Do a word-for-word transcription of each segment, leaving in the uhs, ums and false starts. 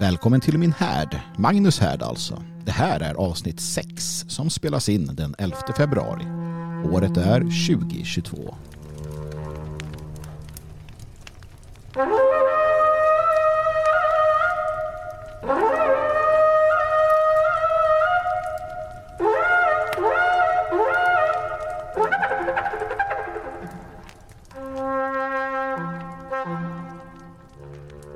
Välkommen till min härd, Magnus härd alltså. Det här är avsnitt sex som spelas in den elfte februari. Året är tjugohundratjugotvå.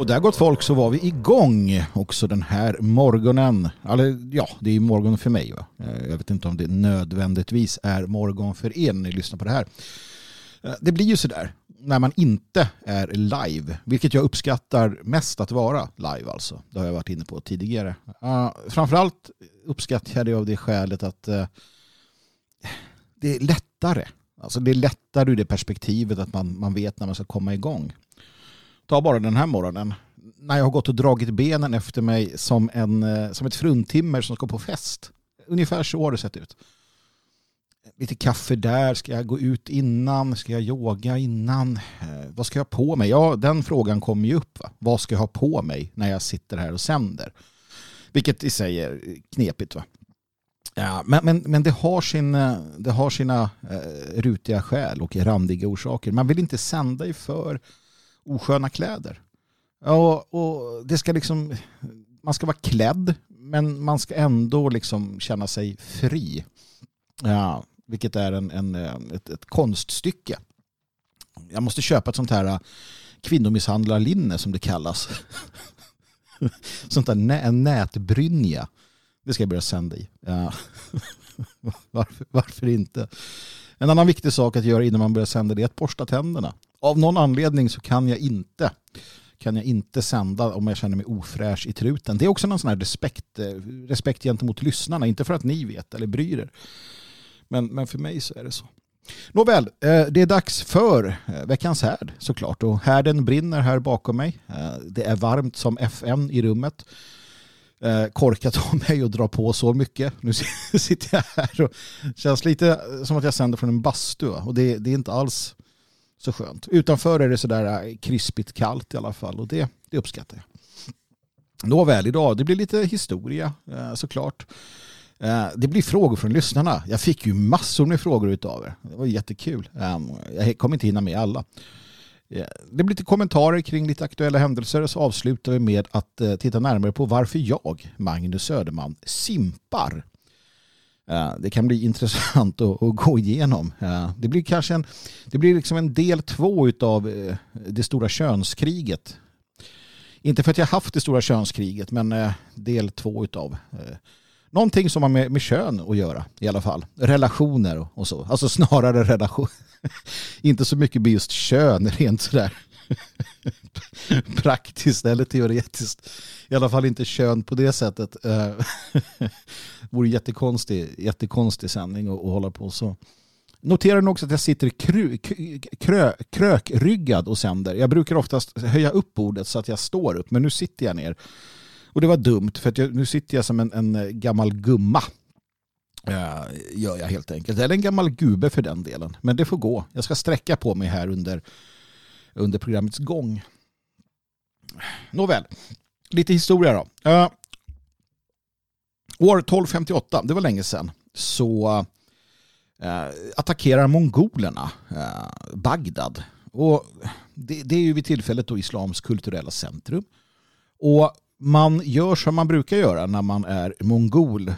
Och där gott folk så var vi igång också den här morgonen. Alltså, ja, det är morgon för mig. Va? Jag vet inte om det nödvändigtvis är morgon för er när ni lyssnar på det här. Det blir ju sådär när man inte är live. Vilket jag uppskattar mest att vara live alltså. Det har jag varit inne på tidigare. Uh, framförallt uppskattade jag av det skälet att uh, det är lättare. Alltså det är lättare ur det perspektivet att man, man vet när man ska komma igång. Ta bara den här morgonen. När jag har gått och dragit benen efter mig som, en, som ett fruntimmer som ska på fest. Ungefär så har det sett ut. Lite kaffe där. Ska jag gå ut innan? Ska jag yoga innan? Eh, vad ska jag ha på mig? Ja, den frågan kommer ju upp. Va? Vad ska jag ha på mig när jag sitter här och sänder? Vilket i sig är knepigt. Va? Ja, men men, men det, har sin, det har sina eh, rutiga skäl och randiga orsaker. Man vill inte sända i för osköna kläder. Och, och det ska liksom, man ska vara klädd, men man ska ändå liksom känna sig fri. Ja, vilket är en, en, ett, ett konststycke. Jag måste köpa ett sånt här kvinnomisshandlarlinne som det kallas. Sånt där nä, nätbrynja. Det ska jag börja sända i. Ja. Varför, varför inte? En annan viktig sak att göra innan man börjar sända det är att borsta tänderna. Av någon anledning så kan jag inte kan jag inte sända om jag känner mig ofräsch i truten. Det är också någon sån här respekt, respekt gentemot lyssnarna. Inte för att ni vet eller bryr er. Men, men för mig så är det så. Nåväl, det är dags för veckans härd såklart. Och härden brinner här bakom mig. Det är varmt som F N i rummet. Korkat av mig och dra på så mycket. Nu sitter jag här och känns lite som att jag sänder från en bastu. Och det, det är inte alls så skönt. Utanför är det sådär krispigt kallt i alla fall. Och det, det uppskattar jag. Nåväl, idag. Det blir lite historia såklart. Det blir frågor från lyssnarna. Jag fick ju massor med frågor utav er. Det var jättekul. Jag kommer inte hinna med alla. Det blir lite kommentarer kring lite aktuella händelser. Så avslutar vi med att titta närmare på varför jag, Magnus Söderman, simpar. Det kan bli intressant att gå igenom. Det blir kanske en, det blir liksom en del två utav det stora könskriget. Inte för att jag haft det stora könskriget, men del två utav någonting som har med, med kön att göra i alla fall. Relationer och, och så. Alltså snarare relation. Inte så mycket med just kön rent sådär praktiskt eller teoretiskt. I alla fall inte kön på det sättet. Vore jättekonstig, jättekonstig sändning att hålla på så. Noterar ni också att jag sitter krö, krö, krökryggad och sänder. Jag brukar oftast höja upp bordet så att jag står upp. Men nu sitter jag ner. Och det var dumt för att jag, nu sitter jag som en, en gammal gumma. Ja, gör jag helt enkelt. Eller en gammal gubbe för den delen. Men det får gå. Jag ska sträcka på mig här under, under programmets gång. Nåväl. Lite historia då. Uh, år tolv femtioåtta, det var länge sedan, så uh, attackerar mongolerna uh, Bagdad. Och det, det är ju vid tillfället då islams kulturella centrum. Och man gör som man brukar göra när man är mongol.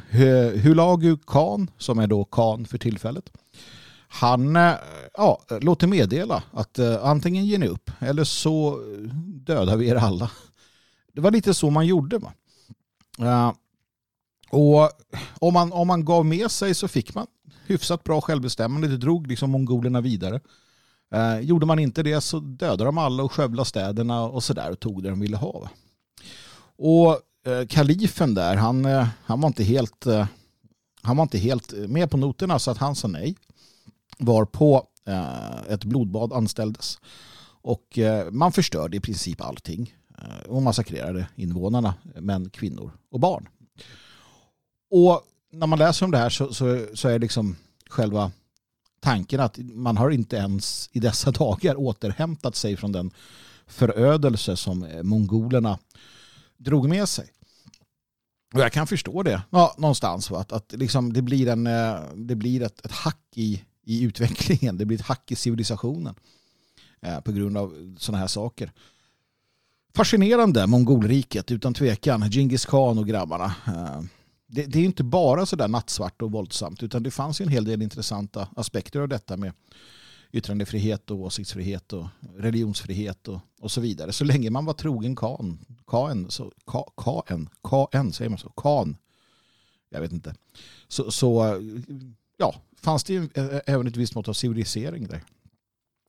Hulagu Khan, som är då Khan för tillfället, han ja, låter meddela att antingen ger ni upp eller så dödar vi er alla. Det var lite så man gjorde. Va? Och om man, om man gav med sig så fick man hyfsat bra självbestämmande. Det drog liksom mongolerna vidare. Gjorde man inte det så dödade de alla och skövlade städerna och sådär och tog det de ville ha. Va? Och kalifen där, han, han, var inte helt, han var inte helt med på noterna så att han sa nej. Varpå ett blodbad anställdes. Och man förstörde i princip allting. Och massakrerade invånarna, män, kvinnor och barn. Och när man läser om det här så, så, så är liksom själva tanken att man har inte ens i dessa dagar återhämtat sig från den förödelse som mongolerna drog med sig. Och jag kan förstå det ja, någonstans. Va? Att, att liksom det blir, en, det blir ett, ett hack i, i utvecklingen. Det blir ett hack i civilisationen eh, på grund av sådana här saker. Fascinerande, Mongolriket, utan tvekan. Genghis Khan och grabbarna. Eh, det, det är inte bara sådär nattsvart och våldsamt, utan det fanns ju en hel del intressanta aspekter av detta med yttrandefrihet och åsiktsfrihet och religionsfrihet och, och så vidare. Så länge man var trogen kan, kan, så, kan, kan, säger man så, kan, jag vet inte. Så, så ja, fanns det ju även ett visst mått av civilisering där.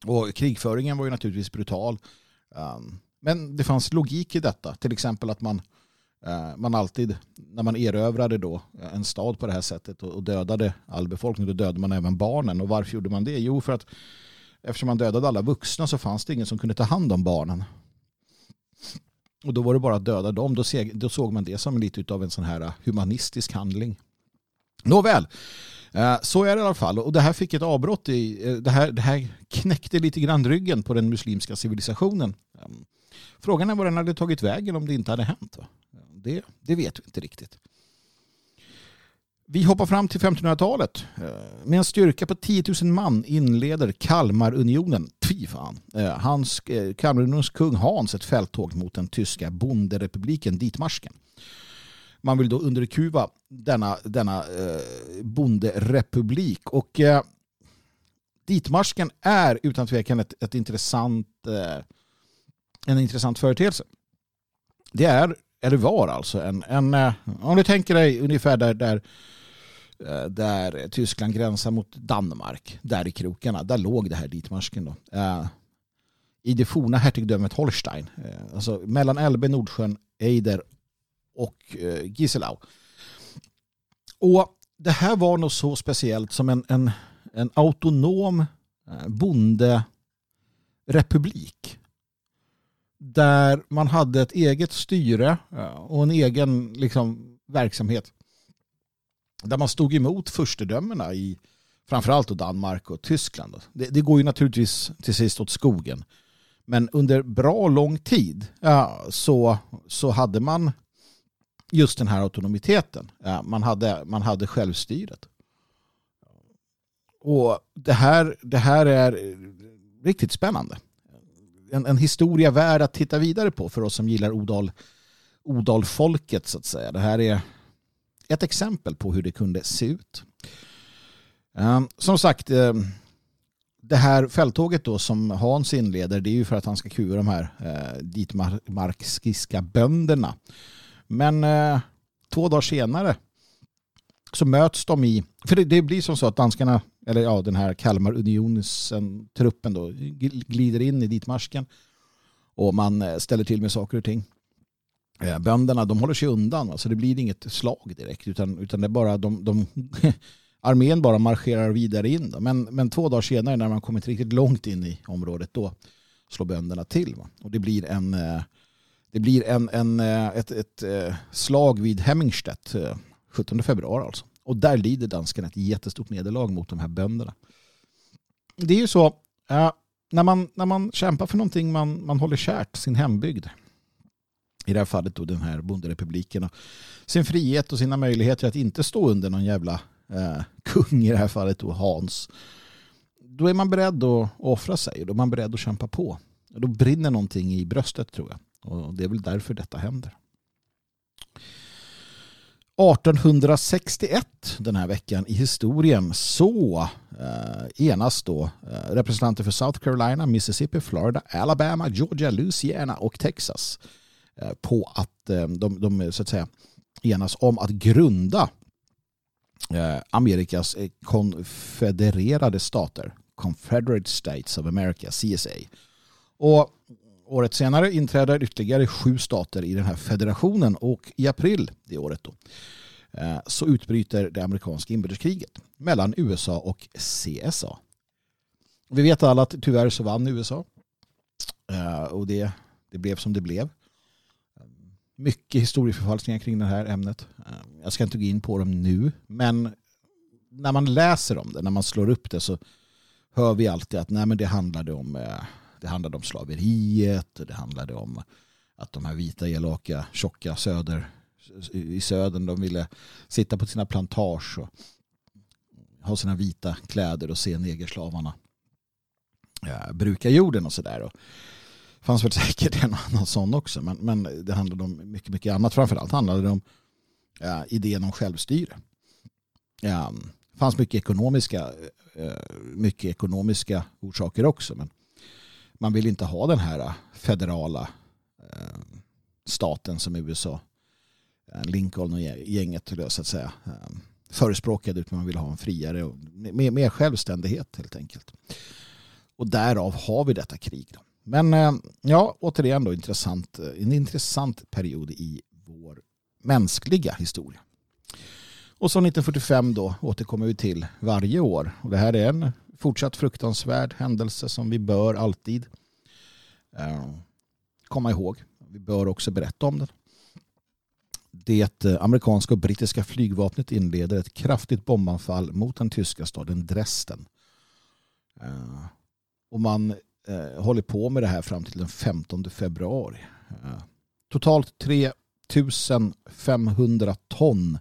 Och krigföringen var ju naturligtvis brutal. Men det fanns logik i detta. Till exempel att man, man alltid, när man erövrade då en stad på det här sättet och dödade all befolkning, då dödade man även barnen. Och varför gjorde man det? Jo, för att eftersom man dödade alla vuxna så fanns det ingen som kunde ta hand om barnen. Och då var det bara att döda dem. Då, seg, då såg man det som lite av en sån här humanistisk handling. Nåväl, så är det i alla fall. Och det här fick ett avbrott i, det här, det här knäckte lite grann ryggen på den muslimska civilisationen. Frågan är vad den hade tagit vägen om det inte hade hänt. Det, det vet vi inte riktigt. Vi hoppar fram till femtonhundratalet. Med en styrka på tio tusen man inleder Kalmarunionen. Fy fan. Hans, Kalmarunionens kung Hans ett fälttåg mot den tyska bonderepubliken Ditmarschen. Man vill då underkuva denna, denna bonderepublik. Och Ditmarschen är utan tvekan ett, ett intressant, en intressant företeelse. Det är Eller var alltså en, en... Om du tänker dig ungefär där, där, där Tyskland gränsar mot Danmark. Där i krokarna. Där låg det här Ditmarsken då. I det forna hertigdömet Holstein. Alltså mellan Elbe, Nordsjön, Eider och Gisselau. Och det här var nog så speciellt som en, en, en autonom bonderepublik. Där man hade ett eget styre och en egen liksom, verksamhet. Där man stod emot furstedömena i framförallt och Danmark och Tyskland. Det, det går ju naturligtvis till sist åt skogen. Men under bra lång tid ja, så, så hade man just den här autonomiteten. Ja, man, hade, man hade självstyret. Och det här, det här är riktigt spännande. En, en historia värd att titta vidare på för oss som gillar Odal, Odalfolket så att säga. Det här är ett exempel på hur det kunde se ut. Um, som sagt, um, det här fälttåget då som Hans inleder, det är ju för att han ska kuva de här uh, ditmarskiska bönderna. Men uh, två dagar senare så möts de i, för det, det blir som så att danskarna, eller ja, den här Kalmarunionstruppen då glider in i Ditmarsken och man ställer till med saker och ting. Bönderna, de håller sig undan, alltså det blir inget slag direkt, utan, utan det är bara de, de armén bara marscherar vidare in då. Men, men två dagar senare när man kommit riktigt långt in i området då slår bönderna till va? Och det blir en det blir en, en ett, ett slag vid Hemingstedt sjuttonde februari alltså. Och där lider danskarna ett jättestort nederlag mot de här bönderna. Det är ju så, när man, när man kämpar för någonting, man, man håller kärt sin hembygd. I det här fallet då den här bonderepubliken. Sin frihet och sina möjligheter att inte stå under någon jävla eh, kung i det här fallet då, Hans. Då är man beredd att offra sig. Då är man beredd att kämpa på. Då brinner någonting i bröstet tror jag. Och det är väl därför detta händer. artonhundrasextioett den här veckan i historien så eh, enas då eh, representanter för South Carolina, Mississippi, Florida, Alabama, Georgia, Louisiana och Texas eh, på att eh, de, de så att säga enas om att grunda eh, Amerikas konfedererade stater, Confederate States of America, C S A. Och året senare inträder ytterligare sju stater i den här federationen och i april det året då så utbryter det amerikanska inbördeskriget mellan U S A och C S A. Vi vet alla att tyvärr så vann U S A och det, det blev som det blev. Mycket historieförfalskningar kring det här ämnet. Jag ska inte gå in på dem nu, men när man läser om det, när man slår upp det så hör vi alltid att nej, men det handlade om Det handlade om slaveriet, det handlade om att de här vita, elaka, tjocka söder i södern, de ville sitta på sina plantage och ha sina vita kläder och se negerslavarna ja, bruka jorden och sådär. Det fanns väl säkert en annan sån också, men, men det handlade om mycket, mycket annat. Framförallt handlade det om ja, idén om självstyre. Ja, det fanns mycket ekonomiska, mycket ekonomiska orsaker också, men man vill inte ha den här federala staten som U S A, Lincoln och gänget så att säga, förespråkade, utan man vill ha en friare och mer, mer självständighet helt enkelt. Och därav har vi detta krig då. Men ja, återigen då intressant, en intressant period i vår mänskliga historia. Och så nitton fyrtiofem då återkommer vi till varje år. Och det här är en fortsatt fruktansvärd händelse som vi bör alltid eh, komma ihåg. Vi bör också berätta om den. Det amerikanska och brittiska flygvapnet inleder ett kraftigt bombanfall mot den tyska staden Dresden. Eh, och man eh, håller på med det här fram till den femtonde februari. Eh, totalt tre tusen femhundra ton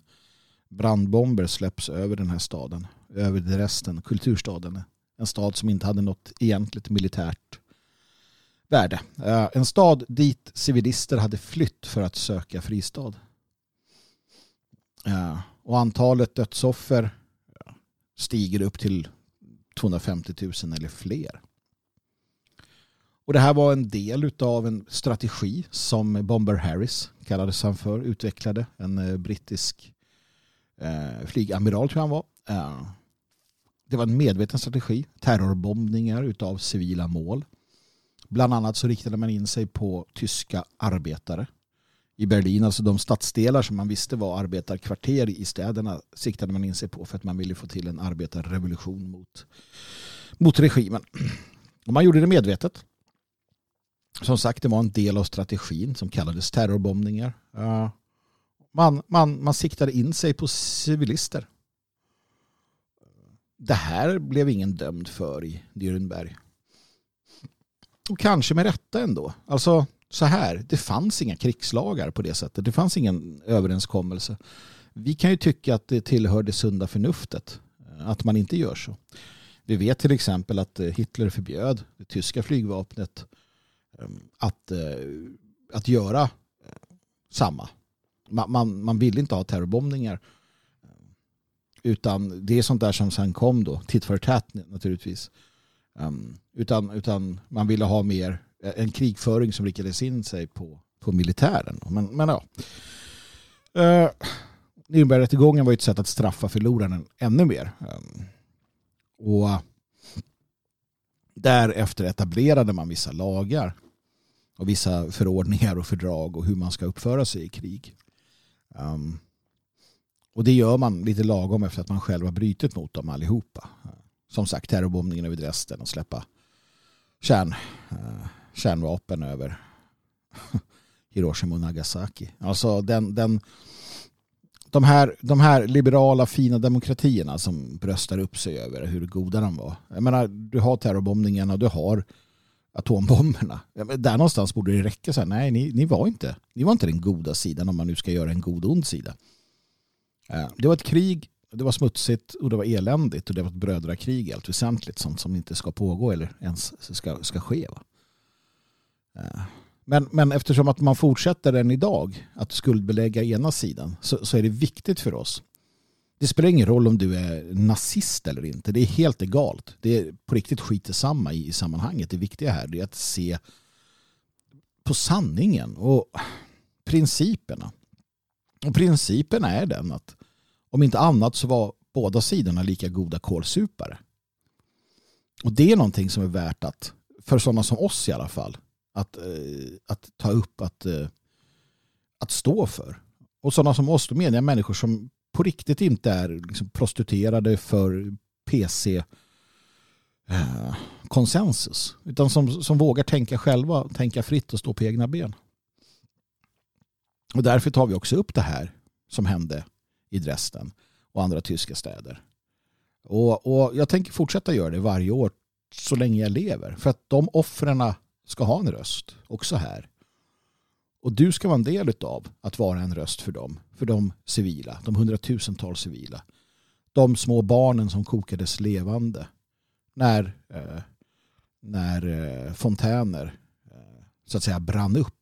brandbomber släpps över den här staden, över Dresden, kulturstaden. En stad som inte hade något egentligt militärt värde. En stad dit civilister hade flytt för att söka fristad. Och antalet dödsoffer stiger upp till tvåhundrafemtio tusen eller fler. Och det här var en del utav en strategi som Bomber Harris, kallades han för, utvecklade. En brittisk flygamiral tror jag han var. Det var en medveten strategi. Terrorbombningar utav civila mål. Bland annat så riktade man in sig på tyska arbetare i Berlin. Alltså de stadsdelar som man visste var arbetarkvarter i städerna siktade man in sig på för att man ville få till en arbetarrevolution mot, mot regimen. Och man gjorde det medvetet. Som sagt, det var en del av strategin som kallades terrorbombningar. Man, man, man siktade in sig på civilister. Det här blev ingen dömd för i Nürnberg. Och kanske med rätta ändå. Alltså så här, det fanns inga krigslagar på det sättet. Det fanns ingen överenskommelse. Vi kan ju tycka att det tillhör det sunda förnuftet att man inte gör så. Vi vet till exempel att Hitler förbjöd det tyska flygvapnet att, att göra samma. Man, man, man vill inte ha terrorbombningar, utan det är sånt där som sen kom då, titt för tät naturligtvis. Um, utan, utan man ville ha mer en krigföring som riktades in sig på, på militären. Men, men ja. Uh, Nürnbergrättegången var ju ett sätt att straffa förloraren ännu mer. Um, och därefter etablerade man vissa lagar och vissa förordningar och fördrag och hur man ska uppföra sig i krig. Um, och det gör man lite lagom efter att man själv har brytit mot dem allihopa. Som sagt, terrorbombningen över Dresden och släppa kärn, uh, kärnvapen över Hiroshima och Nagasaki. Alltså den, den, de, här, de här liberala fina demokratierna som bröstar upp sig över hur goda de var. Jag menar, du har terrorbombningarna och du har atombomberna. Där någonstans borde det räcka så här, nej, ni, ni var inte. Ni var inte den goda sidan om man nu ska göra en god ond sida. Uh, det var ett krig. Det var smutsigt och det var eländigt och det var ett brödrakrig helt väsentligt, sånt som inte ska pågå eller ens ska, ska ske. Va? Men, men eftersom att man fortsätter än idag att skuldbelägga ena sidan så, så är det viktigt för oss. Det spelar ingen roll om du är nazist eller inte. Det är helt egalt. Det är på riktigt skit detsamma i, i sammanhanget. Det viktiga här är att se på sanningen och principerna. Och principen är den att om inte annat så var båda sidorna lika goda kålsupare. Och det är någonting som är värt att, för sådana som oss i alla fall, att, att ta upp, att, att stå för. Och sådana som oss, då menar jag människor som på riktigt inte är liksom prostituerade för P C-konsensus. Utan som, som vågar tänka själva, tänka fritt och stå på egna ben. Och därför tar vi också upp det här som hände i Dresden och andra tyska städer. Och, och jag tänker fortsätta göra det varje år så länge jag lever. För att de offrarna ska ha en röst också här. Och du ska vara en del av att vara en röst för dem. För de civila, de hundratusentals civila. De små barnen som kokades levande. När, eh, när eh, fontäner eh, så att säga brann upp.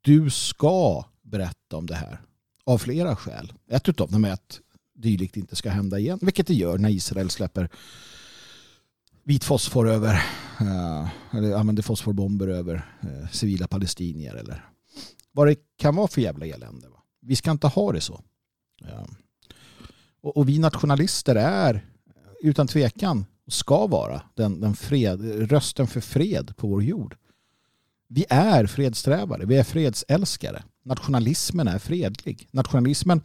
Du ska berätta om det här. Av flera skäl. Ett utav dem är att dylikt inte ska hända igen. Vilket det gör när Israel släpper vit fosfor över, eller använder fosforbomber över civila palestinier eller vad det kan vara för jävla elände. Va? Vi ska inte ha det så. Ja. Och, och vi nationalister är utan tvekan och ska vara den, den fred, rösten för fred på vår jord. Vi är fredsträvare, vi är fredsälskare. Nationalismen är fredlig. Nationalismen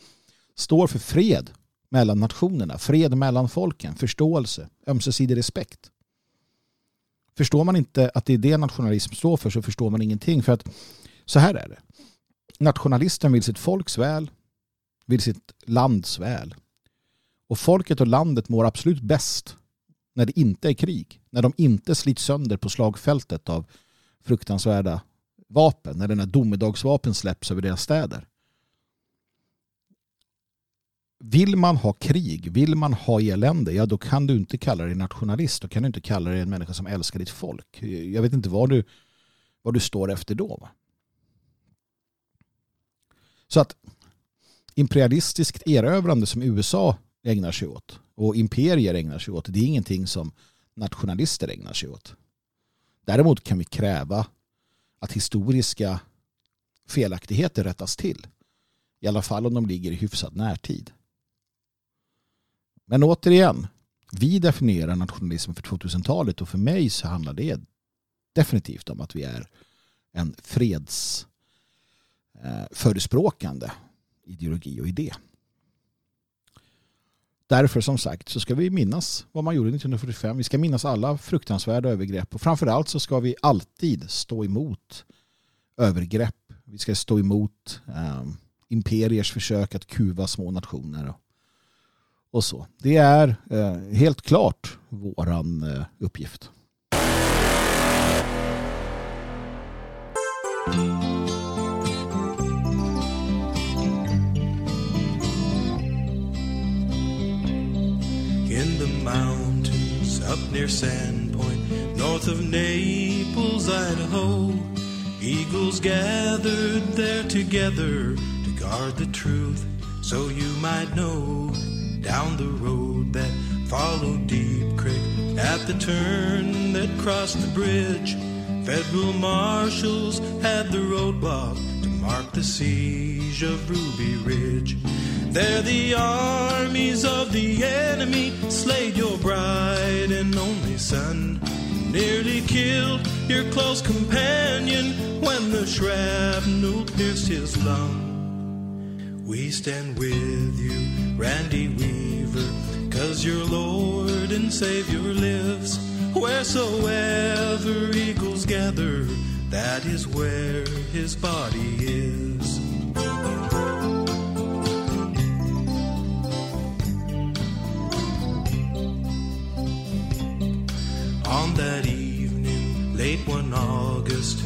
står för fred mellan nationerna, fred mellan folken, förståelse, ömsesidig respekt. Förstår man inte att det är det nationalism står för, så förstår man ingenting. För att så här är det. Nationalisten vill sitt folks väl, vill sitt lands väl. Och folket och landet mår absolut bäst när det inte är krig. När de inte slits sönder på slagfältet av fruktansvärda vapen. När den här domedagsvapen släpps över deras städer. Vill man ha krig, vill man ha elände, ja då kan du inte kalla dig nationalist. Då kan du inte kalla dig en människa som älskar ditt folk. Jag vet inte vad du, vad du står efter då. Va? Så att imperialistiskt erövrande som U S A ägnar sig åt och imperier ägnar sig åt, det är ingenting som nationalister ägnar sig åt. Däremot kan vi kräva att historiska felaktigheter rättas till. I alla fall om de ligger i hyfsad närtid. Men återigen, vi definierar nationalismen för tjugohundratalet och för mig så handlar det definitivt om att vi är en fredsförespråkande ideologi och idé. Därför som sagt så ska vi minnas vad man gjorde nittonhundrafyrtiofem. Vi ska minnas alla fruktansvärda övergrepp och framförallt så ska vi alltid stå emot övergrepp. Vi ska stå emot um, imperiers försök att kuva små nationer och Och så. Det är eh, helt klart våran eh, uppgift. In the mountains up near Sandpoint, north of Naples, Idaho, eagles gathered there together to guard the truth so you might know. Down the road that followed Deep Creek, at the turn that crossed the bridge, federal marshals had the roadblock to mark the siege of Ruby Ridge. There the armies of the enemy slayed your bride and only son, nearly killed your close companion when the shrapnel pierced his lung. We stand with you, Randy Weaver, 'cause your Lord and Savior lives. Wheresoever eagles gather, that is where his body is. On that evening, late one August,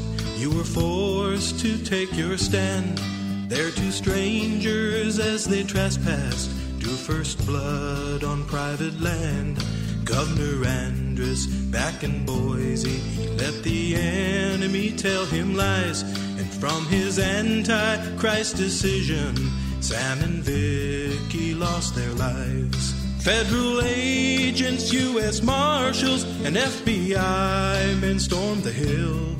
you were forced to take your stand. There two strangers as they trespassed drew first blood on private land. Governor Andrus back in Boise, he let the enemy tell him lies. And from his anti-Christ decision, Sam and Vicky lost their lives. Federal agents, U S Marshals, and F B I men stormed the hill.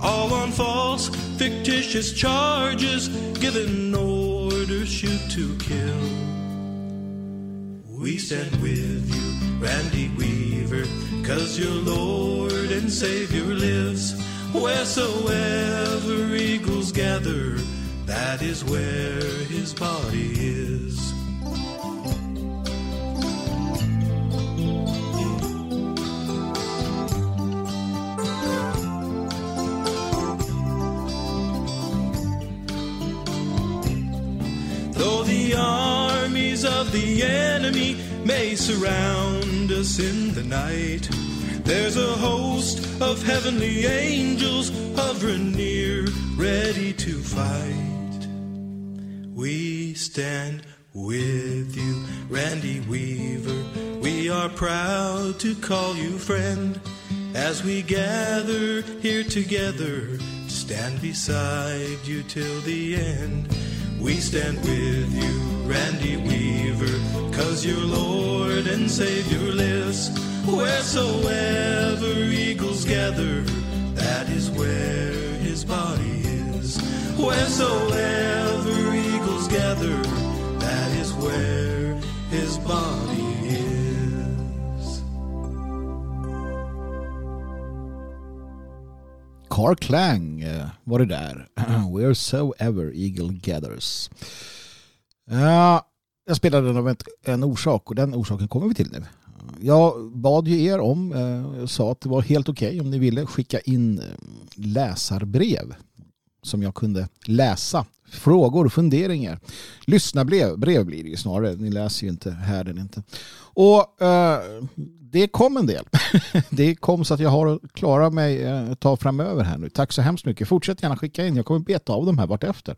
All on false, fictitious charges, given orders, shoot to kill. We stand with you, Randy Weaver, 'cause your Lord and Savior lives. Wheresoever eagles gather, that is where his body is. The enemy may surround us in the night. There's a host of heavenly angels hovering near, ready to fight. We stand with you, Randy Weaver. We are proud to call you friend as we gather here together to stand beside you till the end. We stand with you, Randy Weaver, 'cause your Lord and Savior lives. Wheresoever eagles gather, that is where his body is. Wheresoever eagles gather, that is where his body is. Carl Klang var det där. Wheresoever eagle gathers. Uh, jag spelade den av ett, en orsak, och den orsaken kommer vi till nu. Jag bad ju er om, uh, jag sa att det var helt okej okay om ni ville skicka in läsarbrev som jag kunde läsa. Frågor, funderingar. Lyssna brev, brev blir det ju snarare. Ni läser ju inte här den inte. Och uh, det kom en del. Det kom så att jag har att klara mig uh, ett tag framöver här nu. Tack så hemskt mycket. Fortsätt gärna skicka in. Jag kommer beta av dem här vart efter.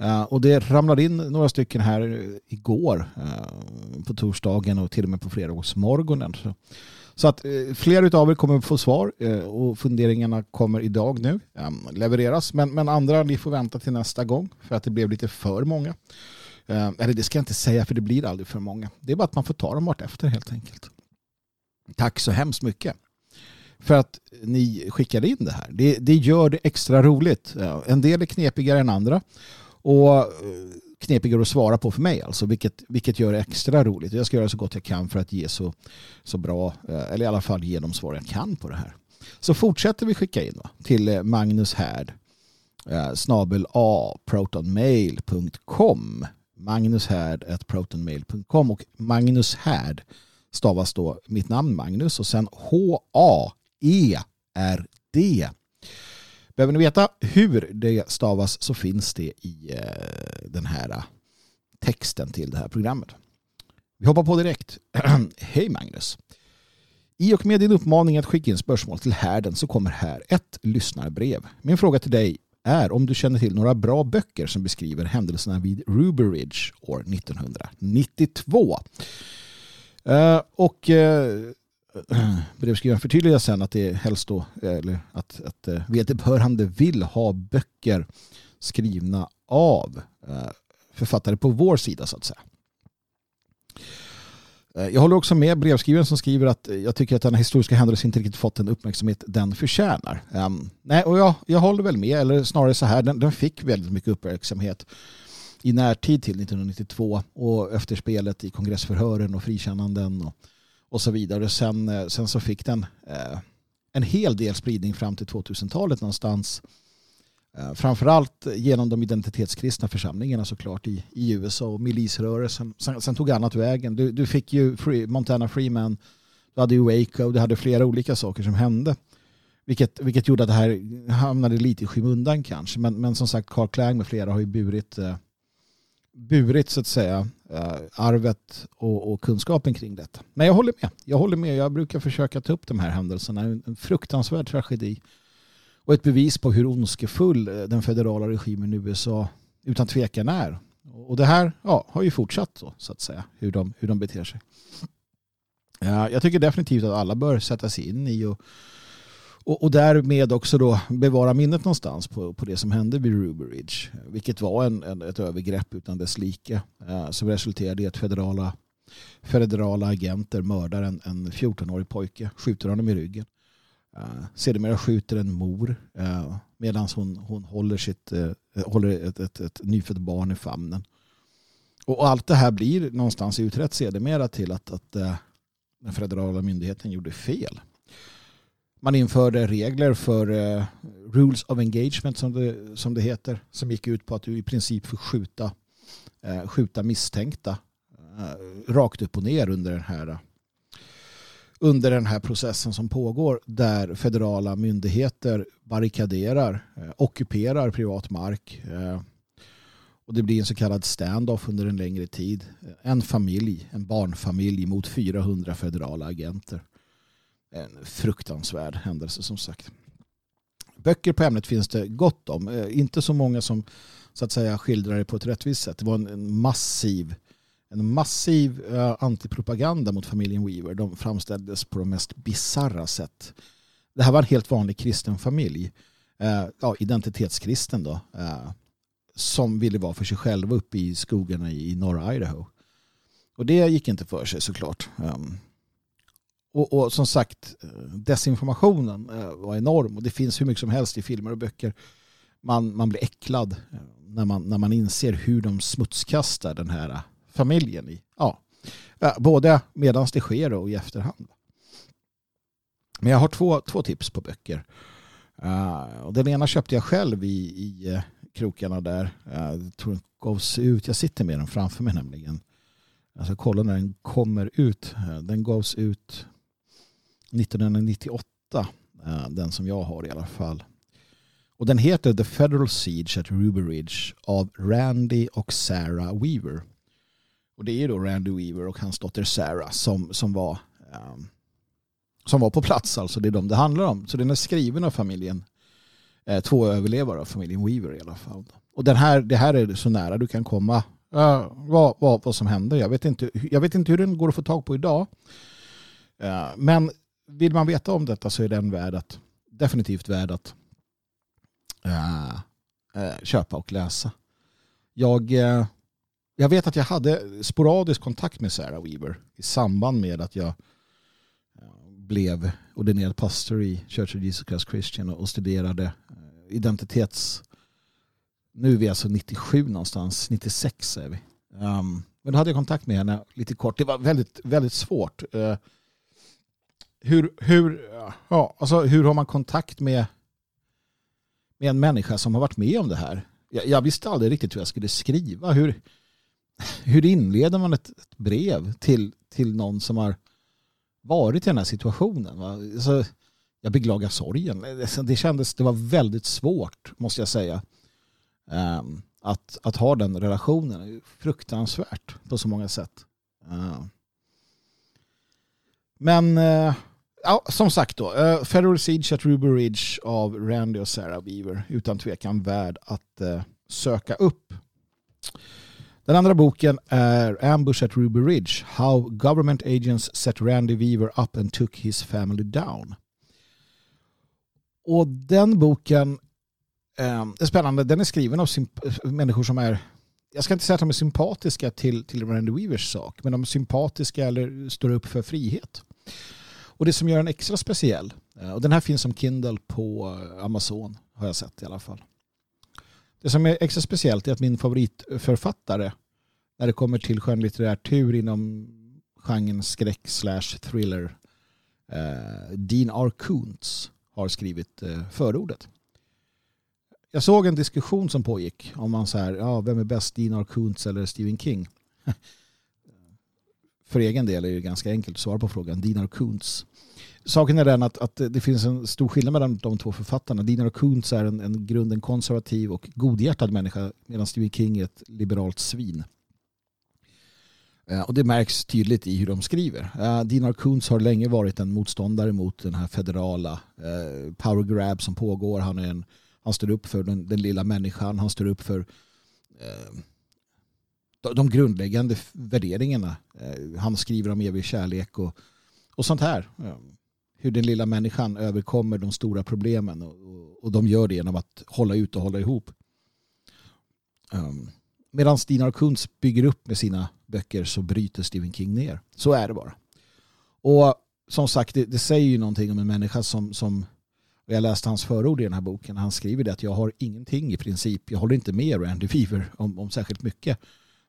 Uh, och det ramlade in några stycken här igår uh, på torsdagen och till och med på fredagsmorgonen. Så, så att uh, fler utav er kommer få svar uh, och funderingarna kommer idag nu um, levereras. Men, men andra ni får vänta till nästa gång för att det blev lite för många. Uh, eller det ska jag inte säga, för det blir aldrig för många. Det är bara att man får ta dem vart efter helt enkelt. Tack så hemskt mycket för att ni skickade in det här. Det, det gör det extra roligt. Uh, en del är knepigare än andra. Och knepigare att svara på för mig alltså, vilket, vilket gör det extra roligt. Jag ska göra så gott jag kan för att ge så, så bra, eller i alla fall ge de svar jag kan på det här. Så fortsätter vi skicka in va, till Magnus Härd, snabel a, protonmail punkt com. Magnus Härd at protonmail punkt com, och Magnus Härd stavas då mitt namn Magnus och sen H A E R D. Behöver ni veta hur det stavas så finns det i den här texten till det här programmet. Vi hoppar på direkt. Hej Magnus. I och med din uppmaning att skicka in spörsmål till härden så kommer här ett lyssnarbrev. Min fråga till dig är om du känner till några bra böcker som beskriver händelserna vid Ruby Ridge år nittonhundranittiotvå. Och... brevskrivaren förtydligar sen att det är helst då, eller att, att vederbörande vill ha böcker skrivna av författare på vår sida så att säga. Jag håller också med brevskrivaren som skriver att jag tycker att den historiska händelsen inte riktigt fått den uppmärksamhet den förtjänar. Um, nej, och jag, jag håller väl med, eller snarare så här, den, den fick väldigt mycket uppmärksamhet i närtid till nittonhundranittiotvå och efter spelet i kongressförhören och frikännanden och och så vidare. Sen, sen så fick den eh, en hel del spridning fram till tvåtusentalet någonstans. Eh, framförallt genom de identitetskristna församlingarna såklart i, i U S A och milisrörelsen. Sen, sen tog annat vägen. Du, du fick ju Free, Montana Freeman, du hade ju Waco, du hade flera olika saker som hände. Vilket, vilket gjorde att det här hamnade lite i skymundan kanske. Men, men som sagt, Carl Klang med flera har ju burit, eh, burit så att säga arvet och, och kunskapen kring detta. Men jag håller med. Jag håller med. Jag brukar försöka ta upp de här händelserna. En fruktansvärd tragedi. Och ett bevis på hur ondskefull den federala regimen i U S A utan tvekan är. Och det här ja, har ju fortsatt så, så att säga. Hur de, hur de beter sig. Ja, jag tycker definitivt att alla bör sätta sig in i och, och, och därmed också då bevara minnet någonstans på, på det som hände vid Ruby Ridge. Vilket var en, en, ett övergrepp utan dess like. Eh, som resulterade i att federala, federala agenter mördar en, en fjortonårig pojke. Skjuter honom i ryggen. Eh, sedermera skjuter en mor. Eh, Medan hon, hon håller, sitt, eh, håller ett, ett, ett nyfött barn i famnen. Och allt det här blir någonstans utrett sedermera till att, att eh, den federala myndigheten gjorde fel. Man införde regler för uh, rules of engagement som det, som det heter, som gick ut på att du i princip får skjuta, uh, skjuta misstänkta uh, rakt upp och ner under den här uh, under den här processen som pågår där federala myndigheter barrikaderar, uh, ockuperar privat mark uh, och det blir en så kallad stand-off under en längre tid. En familj, en barnfamilj mot fyrahundra federala agenter. en fruktansvärd händelse som sagt. Böcker på ämnet finns det gott om. Inte så många som så att säga skildrar det på ett rättvist sätt. Det var en massiv en massiv antipropaganda mot familjen Weaver. De framställdes på de mest bizarra sätt. Det här var en helt vanlig kristen familj. Ja, identitetskristen då. Som ville vara för sig själva uppe i skogarna i norra Idaho. Och det gick inte för sig såklart. Och, och som sagt, desinformationen var enorm. Och det finns hur mycket som helst i filmer och böcker. Man, man blir äcklad när man, när man inser hur de smutskastar den här familjen i. Ja. Både medan det sker och i efterhand. Men jag har två, två tips på böcker. Och den ena köpte jag själv i, i krokarna där. Jag tror den gavs ut. Jag sitter med den framför mig nämligen. Jag ska kolla när den kommer ut. Den gavs ut nittonhundranittioåtta. Den som jag har i alla fall. Och den heter The Federal Siege at Ruby Ridge av Randy och Sara Weaver. Och det är då Randy Weaver och hans dotter Sara som, som, var, um, som var på plats. Alltså det är de det handlar om. Så den är skriven av familjen. Eh, två överlevare av familjen Weaver i alla fall. Och den här, det här är så nära du kan komma. Uh, vad, vad, vad som händer. Jag vet, inte, jag vet inte hur den går att få tag på idag. Uh, men vill man veta om detta så är den värd att, definitivt värd att uh, uh, köpa och läsa. Jag, uh, jag vet att jag hade sporadisk kontakt med Sara Weaver i samband med att jag uh, blev ordinerad pastor i Church of Jesus Christ Christian och studerade uh, identitets. Nu är vi alltså nittiosju någonstans, nittiosex är vi. Um, men då hade jag kontakt med henne lite kort. Det var väldigt, väldigt svårt. Uh, hur, hur, ja, alltså hur har man kontakt med, med en människa som har varit med om det här? Jag, jag visste aldrig riktigt hur jag skulle skriva. Hur, hur inleder man ett, ett brev till, till någon som har varit i den här situationen? Va? Alltså, jag beklagar sorgen. Det kändes, det var väldigt svårt, måste jag säga. Um, att, att ha den relationen är fruktansvärt på så många sätt. Uh. Men uh, ja, som sagt då, uh, Federal Siege at Ruby Ridge av Randy och Sara Weaver, utan tvekan värd att uh, söka upp. Den andra boken är Ambush at Ruby Ridge, How Government Agents Set Randy Weaver Up and Took His Family Down. Och den boken det är spännande. Den är skriven av symp- människor som är, jag ska inte säga att de är sympatiska till, till Randy Weavers sak, men de är sympatiska eller står upp för frihet. Och det som gör den extra speciell, och den här finns som Kindle på Amazon har jag sett i alla fall. Det som är extra speciellt är att min favoritförfattare när det kommer till skönlitteratur inom genren skräck slash thriller, eh, Dean R. Koontz har skrivit eh, förordet. Jag såg en diskussion som pågick om man så här, ja, vem är bäst, Dean R. Koontz eller Stephen King? För egen del är det ganska enkelt att svara på frågan, Dean R. Koontz. Saken är den att, att det finns en stor skillnad mellan de två författarna. Dean R. Koontz är en, en grunden konservativ och godhjärtad människa, medan Stephen King är ett liberalt svin. Och det märks tydligt i hur de skriver. Uh, Dean R. Koontz har länge varit en motståndare mot den här federala uh, power grab som pågår. Han är en Han står upp för den, den lilla människan. Han står upp för eh, de, de grundläggande värderingarna. Eh, han skriver om evig kärlek och, och sånt här. Eh, hur den lilla människan överkommer de stora problemen. Och, och, och de gör det genom att hålla ut och hålla ihop. Eh, medan Dean R. Koontz bygger upp med sina böcker så bryter Stephen King ner. Så är det bara. Och som sagt, det, det säger ju någonting om en människa som... som Jag läste hans förord i den här boken. Han skriver det att jag har ingenting i princip. Jag håller inte med Randy Weaver om, om särskilt mycket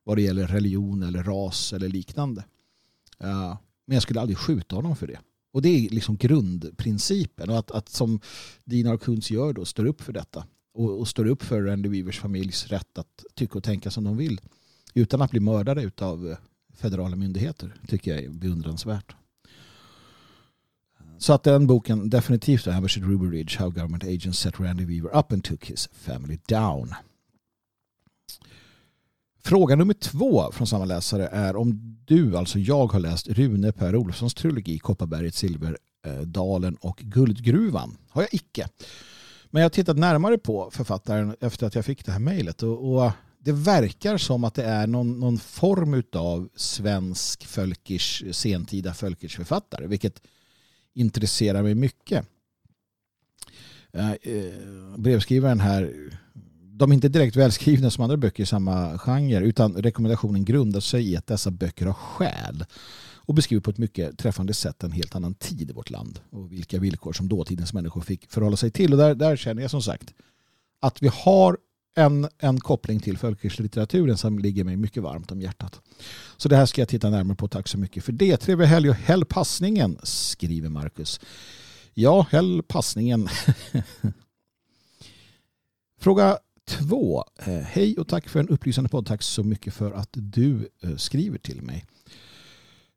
vad det gäller religion eller ras eller liknande. Uh, men jag skulle aldrig skjuta honom för det. Och det är liksom grundprincipen. Och att, att som Dean R. Koontz gör då, står upp för detta. Och, och står upp för Randy Weavers familjs rätt att tycka och tänka som de vill. Utan att bli mördade av federala myndigheter. Tycker jag är beundransvärt. Så att den boken definitivt Ambush at Ruby Ridge, How Government Agents Set Randy Weaver Up and Took His Family Down. Fråga nummer två från samma läsare är om du, alltså jag, har läst Rune Per Olofssons trilogi Kopparberget silver Dalen och Guldgruvan. Har jag icke. Men jag har tittat närmare på författaren efter att jag fick det här mejlet. Och, och det verkar som att det är någon, någon form av svensk folkish, sentida folkishförfattare. Vilket intresserar mig mycket. Eh, brevskrivaren här, de är inte direkt välskrivna som andra böcker i samma genre, utan rekommendationen grundar sig i att dessa böcker har själ och beskriver på ett mycket träffande sätt en helt annan tid i vårt land och vilka villkor som dåtidens människor fick förhålla sig till. Och där, där känner jag som sagt att vi har en, en koppling till folkhistoritelitteraturen som ligger mig mycket varmt om hjärtat. Så det här ska jag titta närmare på. Tack så mycket för det. Trevlig helg och häll passningen, skriver Marcus. Ja, häll passningen. Fråga två. Hej och tack för en upplysande podd. Tack så mycket för att du skriver till mig.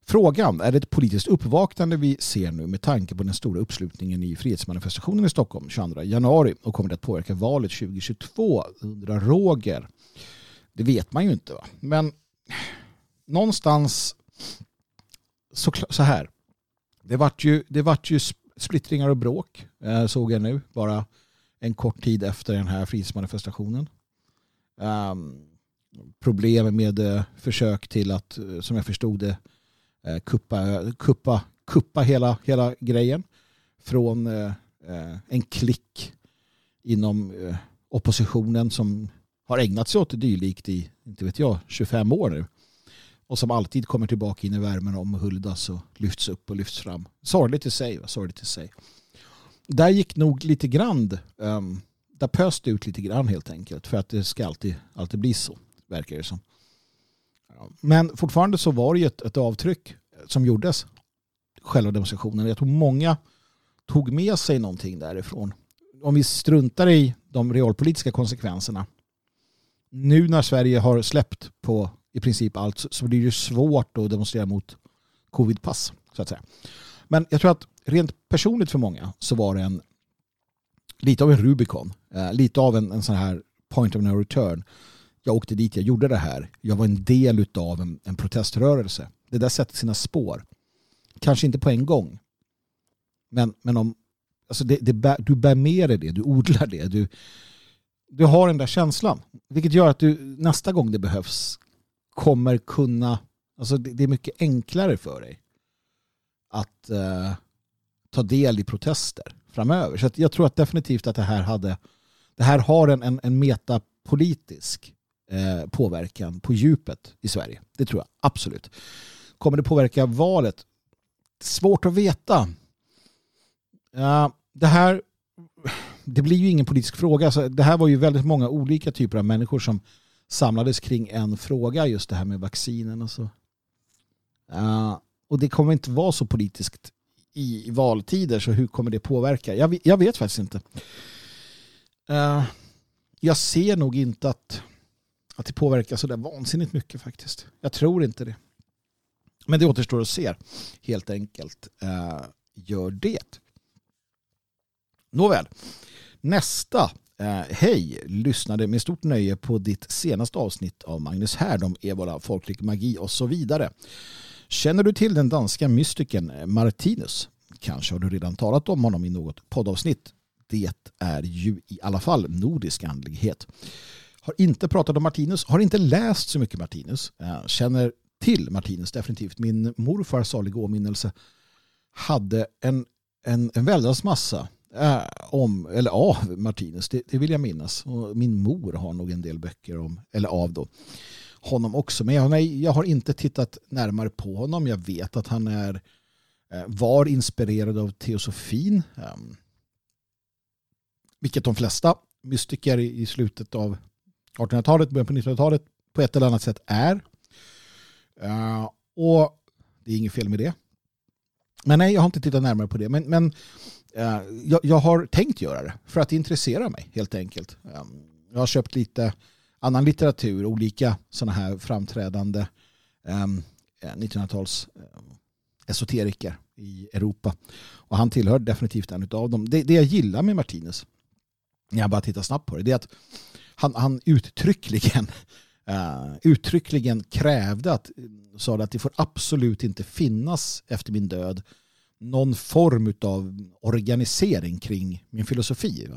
Frågan, är det ett politiskt uppvaknande vi ser nu med tanke på den stora uppslutningen i frihetsmanifestationen i Stockholm tjugoandra januari och kommer det att påverka valet tjugohundratjugotvå, undrar Roger. Det vet man ju inte, va? Men någonstans så, så här. Det vart ju, det vart ju splittringar och bråk, såg jag nu, bara en kort tid efter den här frihetsmanifestationen. Um, problem med försök till att, som jag förstod det, kuppa, kuppa, kuppa hela, hela grejen från eh, en klick inom eh, oppositionen som har ägnat sig åt det dylikt i, inte vet jag, tjugofem år nu. Och som alltid kommer tillbaka in i värmen om huldas och lyfts upp och lyfts fram. Sorgligt i sig, va? Sorgligt i sig. Där gick nog lite grann, um, där pöste ut lite grann helt enkelt. För att det ska alltid, alltid bli så, verkar det som. Men fortfarande så var det ju ett, ett avtryck som gjordes, själva demonstrationen. Jag tror många tog med sig någonting därifrån. Om vi struntar i de realpolitiska konsekvenserna. Nu när Sverige har släppt på i princip allt så blir det ju svårt att demonstrera mot covidpass, så att säga. Men jag tror att rent personligt för många så var det en, lite av en Rubicon. Eh, lite av en, en sån här point of no return. Jag åkte dit, jag gjorde det här. Jag var en del av en, en proteströrelse. Det där sätter sina spår. Kanske inte på en gång. Men, men om, alltså det, det bär, du bär med dig det, du odlar det. Du, du har den där känslan. Vilket gör att du nästa gång det behövs kommer kunna... Alltså det, det är mycket enklare för dig att eh, ta del i protester framöver. Så att jag tror att definitivt att det här hade... Det här har en, en, en metapolitisk eh, påverkan på djupet i Sverige. Det tror jag absolut. Kommer det påverka valet? Svårt att veta. Uh, det här det blir ju ingen politisk fråga. Så det här var ju väldigt många olika typer av människor som samlades kring en fråga. Just det här med vaccinen och så. Uh, och det kommer inte vara så politiskt i, i valtider. Så hur kommer det påverka? Jag, jag vet faktiskt inte. Jag ser nog inte att, att det påverkar så där vansinnigt mycket faktiskt. Jag tror inte det. Men det återstår att se. Helt enkelt uh, gör det. Nåväl. Nästa. Uh, Hej, lyssnade med stort nöje på ditt senaste avsnitt av Magnus Härd om Ebola, folklig magi och så vidare. Känner du till den danska mystiken Martinus? Kanske har du redan talat om honom i något poddavsnitt. Det är ju i alla fall nordisk andlighet. Har inte pratat om Martinus. Har inte läst så mycket Martinus. Jag känner till Martinus definitivt. Min morfar, salig åminnelse, hade en, en, en väldans massa äh, om, eller av Martinus. Det, det vill jag minnas. Och min mor har nog en del böcker om, eller av då, honom också. Men jag, nej, jag har inte tittat närmare på honom. Jag vet att han är, var inspirerad av teosofin. Vilket de flesta mystiker i slutet av artonhundratalet, början på nittonhundratalet på ett eller annat sätt är. Och det är inget fel med det. Men nej, jag har inte tittat närmare på det. Men, men jag, jag har tänkt göra det för att det intresserar mig helt enkelt. Jag har köpt lite annan litteratur, olika sådana här framträdande nittonhundratals esoteriker i Europa. Och han tillhör definitivt en av dem. Det, det jag gillar med Martinus, när jag bara tittar snabbt på det, det är att han, han uttryckligen, uh, uttryckligen krävde att, sa att det får absolut inte finnas efter min död någon form av organisering kring min filosofi.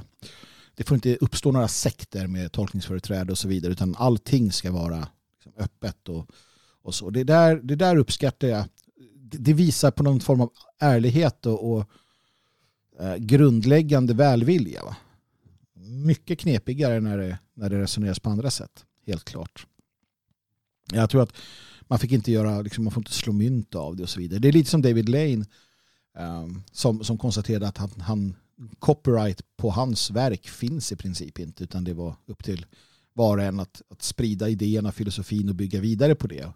Det får inte uppstå några sekter med tolkningsföreträde och så vidare, utan allting ska vara öppet och, och så. Det där, det där uppskattar jag. Det visar på någon form av ärlighet och, och eh, grundläggande välvilja. Va? Mycket knepigare när det, när det resoneras på andra sätt, helt klart. Jag tror att man fick inte göra, liksom, man får inte slå mynt av det och så vidare. Det är lite som David Lane eh, som, som konstaterade att han, han copyright på hans verk finns i princip inte, utan det var upp till var och en att, att sprida idéerna, filosofin och bygga vidare på det.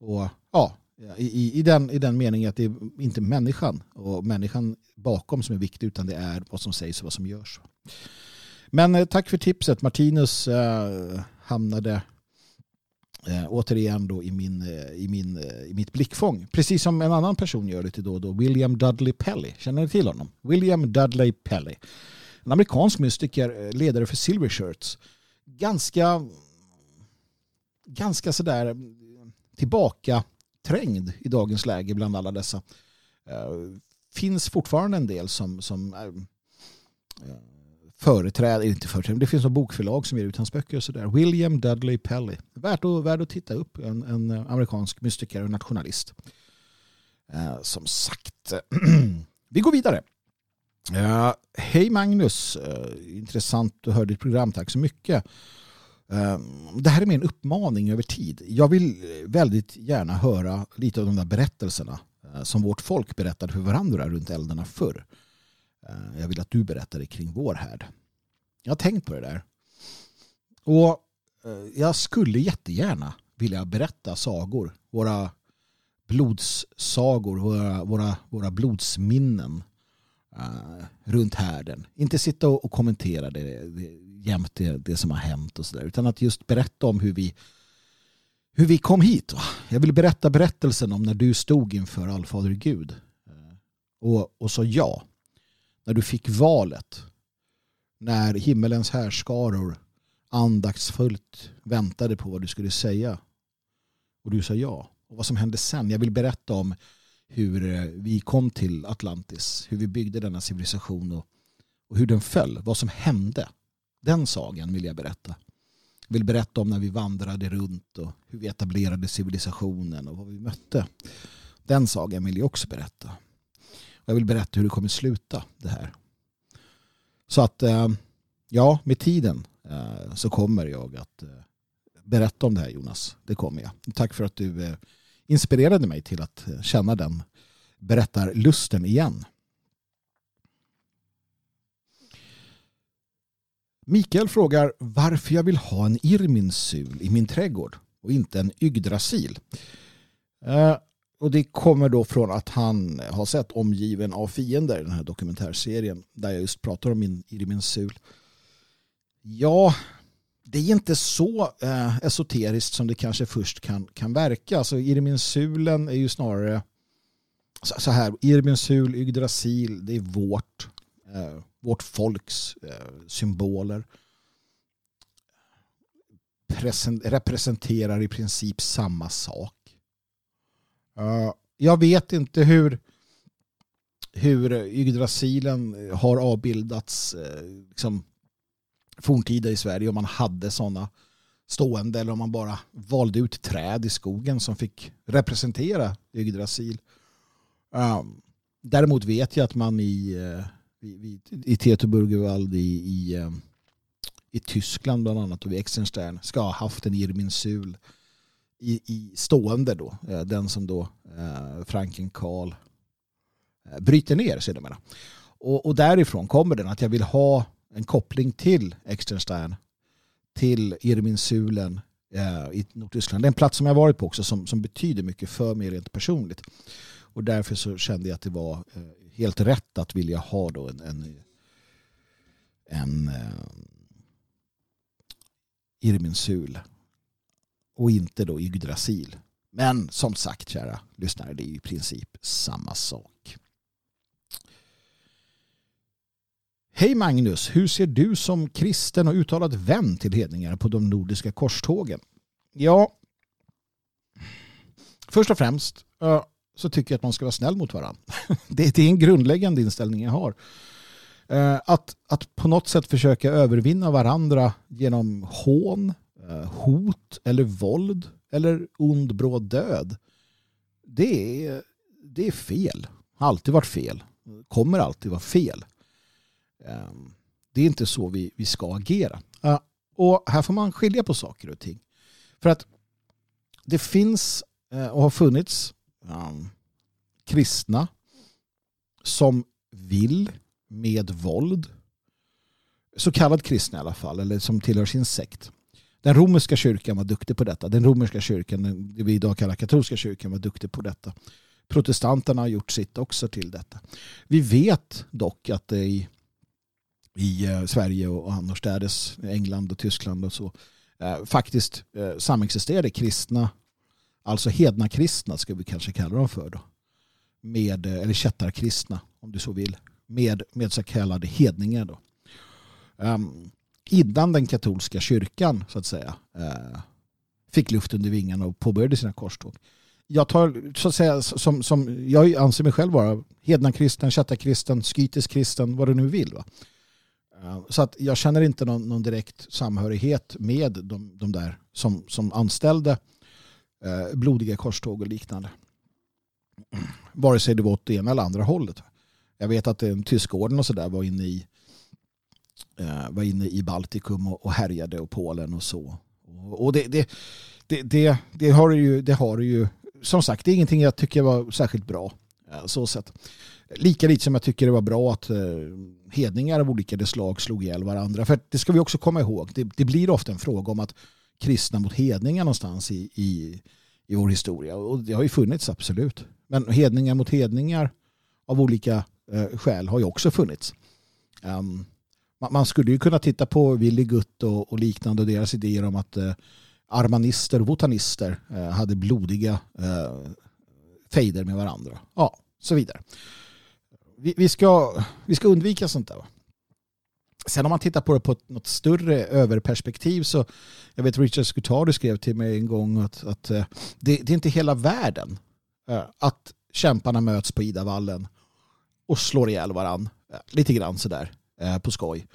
Och ja, i, i, den, i den meningen att det är inte människan och människan bakom som är viktig, utan det är vad som sägs och vad som görs. Men eh, tack för tipset. Martinus eh, hamnade Eh, återigen då i, min, eh, i, min, eh, i mitt blickfång. Precis som en annan person gör lite då och då. William Dudley Pelley. Känner ni till honom? William Dudley Pelley. En amerikansk mystiker, ledare för Silver Shirts. Ganska ganska sådär tillbaka trängd i dagens läge bland alla dessa. Eh, finns fortfarande en del som, som eh, företräder, inte företräder, det finns en bokförlag som ger ut hans böcker och sådär. William Dudley Pelley. Värt att, värt att titta upp. En, en amerikansk mystiker och nationalist. Eh, som sagt. Vi går vidare. Eh, Hej Magnus. Eh, intressant att höra ditt program. Tack så mycket. Eh, det här är mer en uppmaning över tid. Jag vill väldigt gärna höra lite av de där berättelserna eh, som vårt folk berättade för varandra runt eldarna förr. Jag vill att du berättar kring vår härd. Jag har tänkt på det där. Och jag skulle jättegärna vilja berätta sagor. Våra blodssagor, våra, våra, våra blodsminnen uh, runt härden. Inte sitta och kommentera det, det jämt det, det som har hänt och sådär. Utan att just berätta om hur vi, hur vi kom hit. Jag vill berätta berättelsen om när du stod inför Allfader Gud. Och, och så ja. När du fick valet, när himmelens härskaror andaktsfullt väntade på vad du skulle säga och du sa ja. Och vad som hände sen. Jag vill berätta om hur vi kom till Atlantis, hur vi byggde denna civilisation och, och hur den föll, vad som hände. Den sagan vill jag berätta. Jag vill berätta om när vi vandrade runt och hur vi etablerade civilisationen och vad vi mötte. Den sagan vill jag också berätta. Jag vill berätta hur det kommer sluta det här. Så att ja, med tiden så kommer jag att berätta om det här, Jonas. Det kommer jag. Tack för att du inspirerade mig till att känna den berättarlusten igen. Mikael frågar varför jag vill ha en Irminsul i min trädgård och inte en Yggdrasil. Eh Och det kommer då från att han har sett Omgiven av fiender, den här dokumentärserien där jag just pratar om min Irminsul. Ja, det är inte så eh, esoteriskt som det kanske först kan, kan verka. Alltså Irminsulen är ju snarare så, så här, Irminsul, Yggdrasil, det är vårt, eh, vårt folks eh, symboler. Present, representerar i princip samma sak. Jag vet inte hur, hur Yggdrasilen har avbildats liksom, forntida i Sverige, om man hade sådana stående eller om man bara valde ut träd i skogen som fick representera Yggdrasil. Däremot vet jag att man i, i, i Teotihuacan i, i, i Tyskland bland annat och vid Externsteine ska ha haft en Irminsul I, i stående då, den som då eh, Franken Karl eh, bryter ner så menar. Och, och därifrån kommer den att jag vill ha en koppling till Externstein, till Irminsulen eh, i Nordtyskland. Det är en plats som jag varit på också som, som betyder mycket för mig rent personligt. Och därför så kände jag att det var eh, helt rätt att vilja ha då en, en, en eh, Irminsul. Och inte då Yggdrasil. Men som sagt, kära lyssnare, det är i princip samma sak. Hej Magnus, hur ser du som kristen och uttalat vän till hedningar på de nordiska korstågen? Ja, först och främst så tycker jag att man ska vara snäll mot varandra. Det är en grundläggande inställning jag har. Att, att på något sätt försöka övervinna varandra genom hån, hot eller våld eller ond bråd död, det är, det är fel. Har alltid varit fel. Kommer alltid vara fel. Det är inte så vi, vi ska agera. Och här får man skilja på saker och ting. För att det finns och har funnits kristna som vill med våld, så kallad kristna i alla fall, eller som tillhör sin sekt. Den romerska kyrkan var duktig på detta. Den romerska kyrkan, det vi idag kallar katolska kyrkan, var duktig på detta. Protestanterna har gjort sitt också till detta. Vi vet dock att det i, i Sverige och annorstädes, England och Tyskland och så, eh, faktiskt eh, samexisterade kristna, alltså hedna kristna ska vi kanske kalla dem för då, med, eller kättarkristna om du så vill, med, med så kallade hedningar då. Um, innan den katolska kyrkan så att säga eh, fick luft under vingarna och påbörjade sina korståg. Jag tar så att säga som, som jag anser mig själv vara hedna kristen, kättarkristen, skytisk kristen, vad du nu vill va. Så att jag känner inte någon, någon direkt samhörighet med de, de där som, som anställde eh, blodiga korståg och liknande. Vare sig det var åt det ena eller andra hållet. Jag vet att den tyska orden och sådär var inne i eh, var inne i Baltikum och, och härjade och Polen och så. Och, och det, det, det, det, det har ju, det har ju som sagt, det är ingenting jag tycker var särskilt bra. Så sett. Lika lite som jag tycker det var bra att hedningar av olika slag slog ihjäl varandra. För det ska vi också komma ihåg. Det, det blir ofta en fråga om att kristna mot hedningar någonstans i, i, i vår historia. Och det har ju funnits, absolut. Men hedningar mot hedningar av olika eh, skäl har ju också funnits. Um, man, man skulle ju kunna titta på Willy Gutt och, och liknande och deras idéer om att eh, armanister och botanister eh, hade blodiga eh, fejder med varandra. Ja, så vidare. Vi, vi, ska, vi ska undvika sånt där. Va? Sen om man tittar på det på ett, något större överperspektiv, så jag vet Richard Scutari skrev till mig en gång att, att det, det är inte hela världen att kämparna möts på Idavallen och slår ihjäl varann lite grann sådär på skoj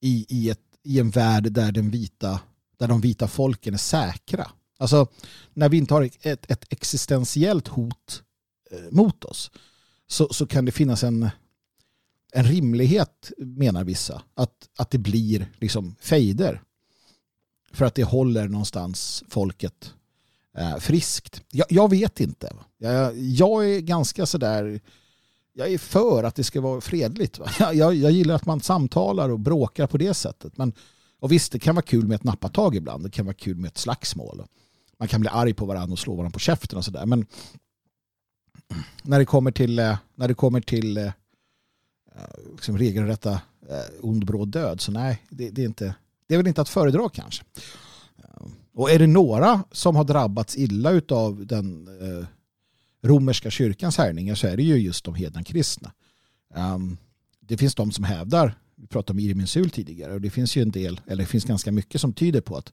i, i, ett, i en värld där, den vita, där de vita folken är säkra. Alltså när vi inte har ett, ett existentiellt hot eh, mot oss, så, så kan det finnas en, en rimlighet, menar vissa, att, att det blir liksom fejder för att det håller någonstans folket eh, friskt. Jag, jag vet inte. Jag, jag är ganska sådär, jag är för att det ska vara fredligt. Va? Jag, jag, jag gillar att man samtalar och bråkar på det sättet. Men, och visst, det kan vara kul med ett nappatag ibland. Det kan vara kul med ett slagsmål. Man kan bli arg på varandra och slå varandra på käften och sådär. Men när det kommer till, när det kommer till liksom regelrätta ond bråd död, så nej, det, det, är inte, det är väl inte att föredra kanske. Och är det några som har drabbats illa av den romerska kyrkans härjningar, så är det ju just de hedna kristna. Det finns de som hävdar, vi pratade om Irminsul tidigare, och det finns ju en del, eller det finns ganska mycket som tyder på att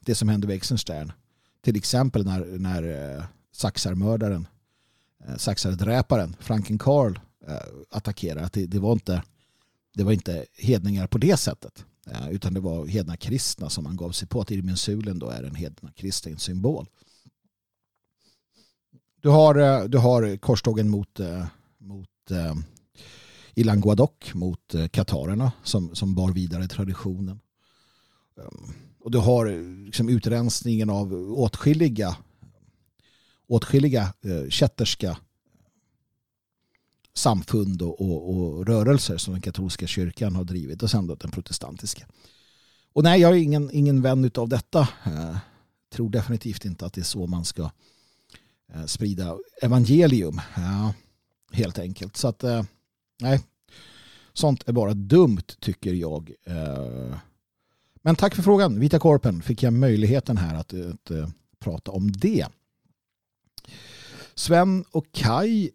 det som hände vid Externsteine, till exempel när, när saxarmördaren, saxardräparen Franken Carl attackerade, att det, det var inte det var inte hedningar på det sättet, utan det var hedna kristna som man gav sig på, att Irminsulen då är en hedna kristen symbol. Du har, du har korstågen mot, mot i Languadoc mot katarerna som, som bar vidare traditionen. Och du har liksom utrensningen av åtskilliga åtskilliga eh, kätterska samfund och, och, och rörelser som den katolska kyrkan har drivit, och sen då den protestantiska. Och nej, jag är ingen, ingen vän av detta. Eh, tror definitivt inte att det är så man ska eh, sprida evangelium. Ja, helt enkelt. Så att eh, nej, sånt är bara dumt tycker jag. Men tack för frågan, Vita Korpen. Fick jag möjligheten här att, att, att prata om det. Sven och Kai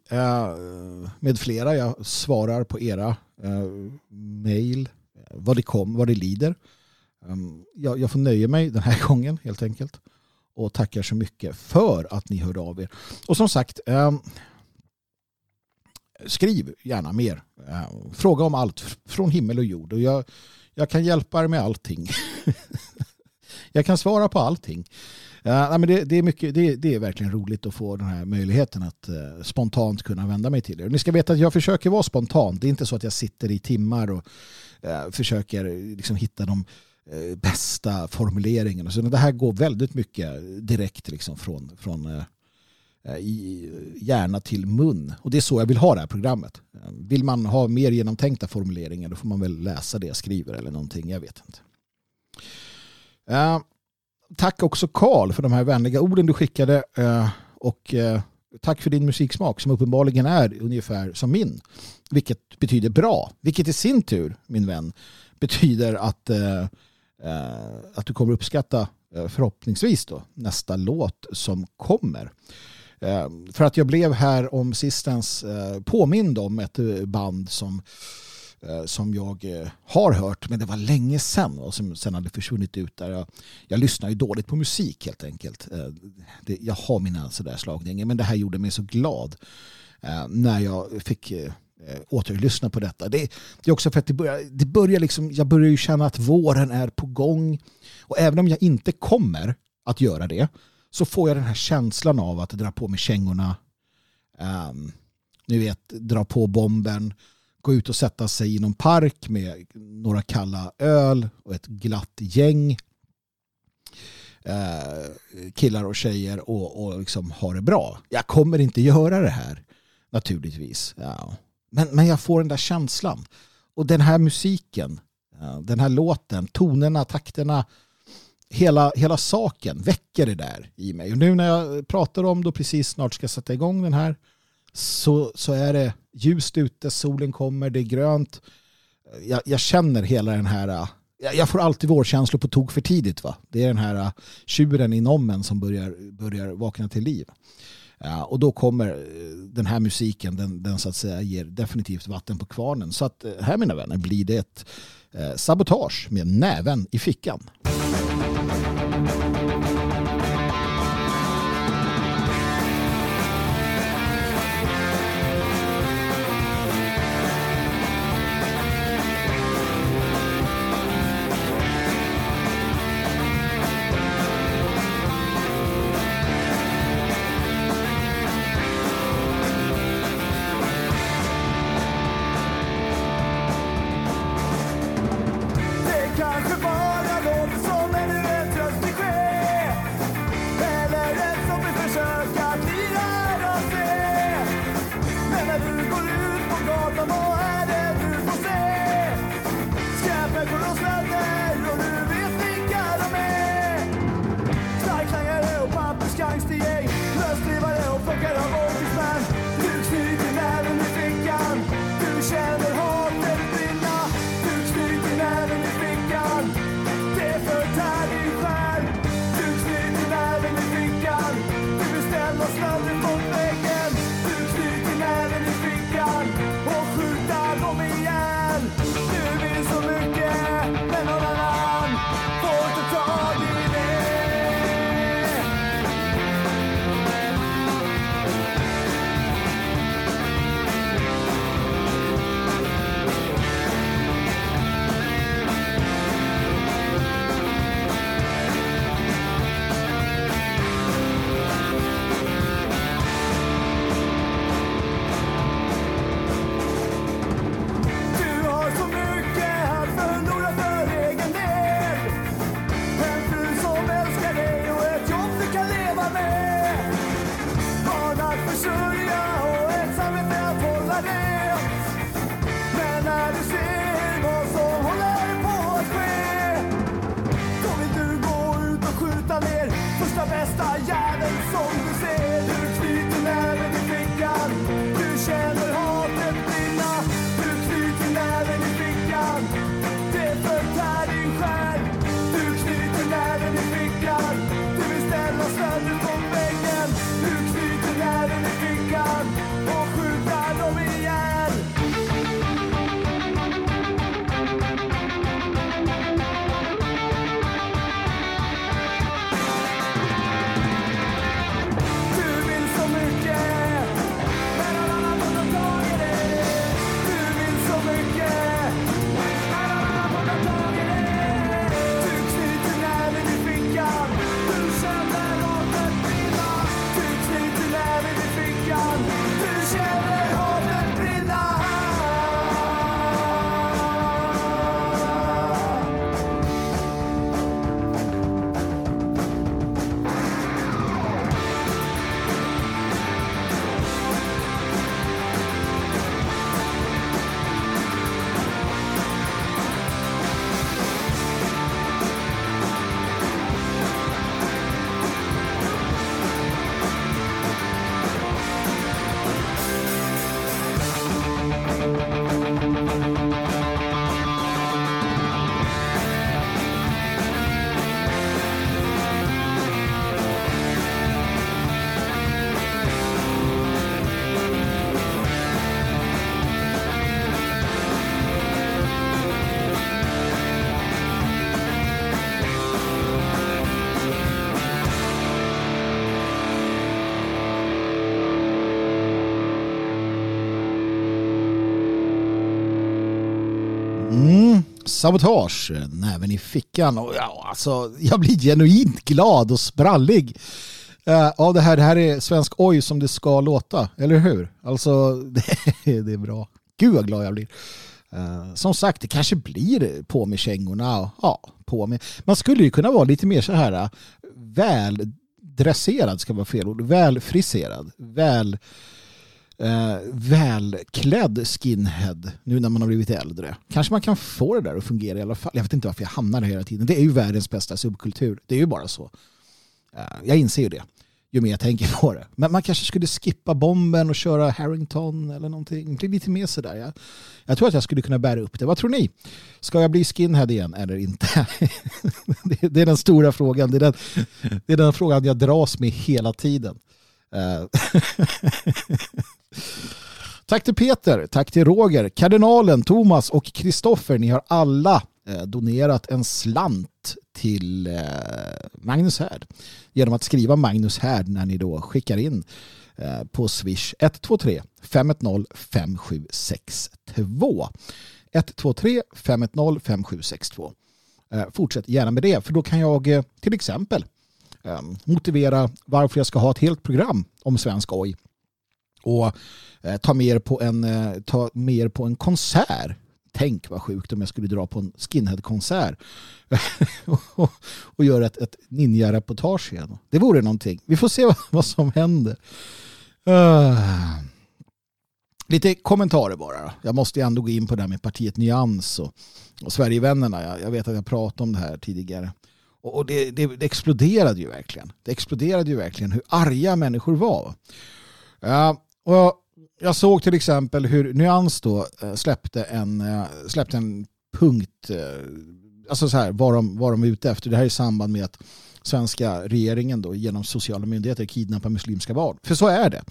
med flera, jag svarar på era mejl vad det kom, vad det lider. Jag, jag får nöja mig den här gången helt enkelt. och tackar så mycket för att ni hörde av er. Och som sagt, eh, skriv gärna mer. Eh, fråga om allt från himmel och jord. Och jag, jag kan hjälpa er med allting. Jag kan svara på allting. Uh, nej, men det, det, är mycket, det, det är verkligen roligt att få den här möjligheten att uh, spontant kunna vända mig till er. Och ni ska veta att jag försöker vara spontan. Det är inte så att jag sitter i timmar och uh, försöker liksom hitta de uh, bästa formuleringarna. Så det här går väldigt mycket direkt liksom från, från uh, i, hjärna till mun. Och det är så jag vill ha det här programmet. Uh, vill man ha mer genomtänkta formuleringar, då får man väl läsa det jag skriver eller någonting. Jag vet inte. Uh, Tack också Carl för de här vänliga orden du skickade och tack för din musiksmak som uppenbarligen är ungefär som min, vilket betyder bra, vilket i sin tur, min vän, betyder att, att du kommer uppskatta förhoppningsvis då nästa låt som kommer. För att jag blev här om sistens påmind om ett band som som jag har hört, men det var länge sedan och som sen hade försvunnit ut där. Jag, jag lyssnar ju dåligt på musik helt enkelt. Det, jag har mina sådär slagningar, men det här gjorde mig så glad när jag fick återlyssna på detta. Det, det är också för att det börjar, det börjar liksom, jag börjar ju känna att våren är på gång, och även om jag inte kommer att göra det så får jag den här känslan av att dra på mig kängorna, um, nu vet, dra på bomben, gå ut och sätta sig i någon park med några kalla öl och ett glatt gäng eh, killar och tjejer och, och liksom ha det bra. Jag kommer inte göra det här naturligtvis. Ja. Men, men jag får den där känslan. Och den här musiken, ja, den här låten, tonerna, takterna, hela, hela saken väcker det där i mig. Och nu när jag pratar om då precis snart ska sätta igång den här, Så, så är det ljust ute, solen kommer, det är grönt. Jag, jag känner hela den här... Jag, jag får alltid vårkänslor på tog för tidigt, va? Det är den här tjuren inom en som börjar, börjar vakna till liv. Ja, och då kommer den här musiken, den, den så att säga ger definitivt vatten på kvarnen. Så att här, mina vänner, blir det ett eh, sabotage med näven i fickan. Sabotage, Näven i fickan. Och ja, alltså, jag blir genuint glad och sprallig uh, av det här. Det här är svensk oj som det ska låta, eller hur? Alltså, det, det är bra. Gud vad glad jag blir. Uh, som sagt, det kanske blir på med kängorna. Och, ja, på med. Man skulle ju kunna vara lite mer så här uh, väldresserad, ska vara fel ord. Välfriserad, väl... Uh, välklädd skinhead nu när man har blivit äldre. Kanske man kan få det där att fungera i alla fall. Jag vet inte varför jag hamnar där hela tiden. Det är ju världens bästa subkultur. Det är ju bara så. Uh, jag inser ju det ju mer jag tänker på det. Men man kanske skulle skippa bomben och köra Harrington eller någonting. Bli lite mer sådär. Jag, jag tror att jag skulle kunna bära upp det. Vad tror ni? Ska jag bli skinhead igen eller inte? det, det är den stora frågan. Det är den, det är den frågan jag dras med hela tiden. Tack till Peter, tack till Roger, kardinalen, Thomas och Kristoffer. Ni har alla donerat en slant till Magnus Härd genom att skriva Magnus Härd när ni då skickar in på Swish ett två tre fem ett noll fem sju sex två ett två tre fem ett noll fem sju sex två. Fortsätt gärna med det, för då kan jag till exempel motivera varför jag ska ha ett helt program om svensk oj och eh, ta mer på en eh, ta mer på en konsert. Tänk vad sjukt om jag skulle dra på en skinhead-konsert och, och, och göra ett, ett ninja-reportage igen. Det vore någonting. Vi får se vad, vad som händer. Uh, lite kommentarer bara. Jag måste ändå gå in på det här med partiet Nyans och, och Sverige-vännerna. Jag, jag vet att jag pratade om det här tidigare. Och det, det, det exploderade ju verkligen. Det exploderade ju verkligen hur arga människor var. Uh, och jag, jag såg till exempel hur Nyans då uh, släppte en, uh, släppte en punkt, uh, alltså så här, vad de, vad de är ute efter. Det här är i samband med att svenska regeringen då genom sociala myndigheter kidnappar muslimska barn. För så är det.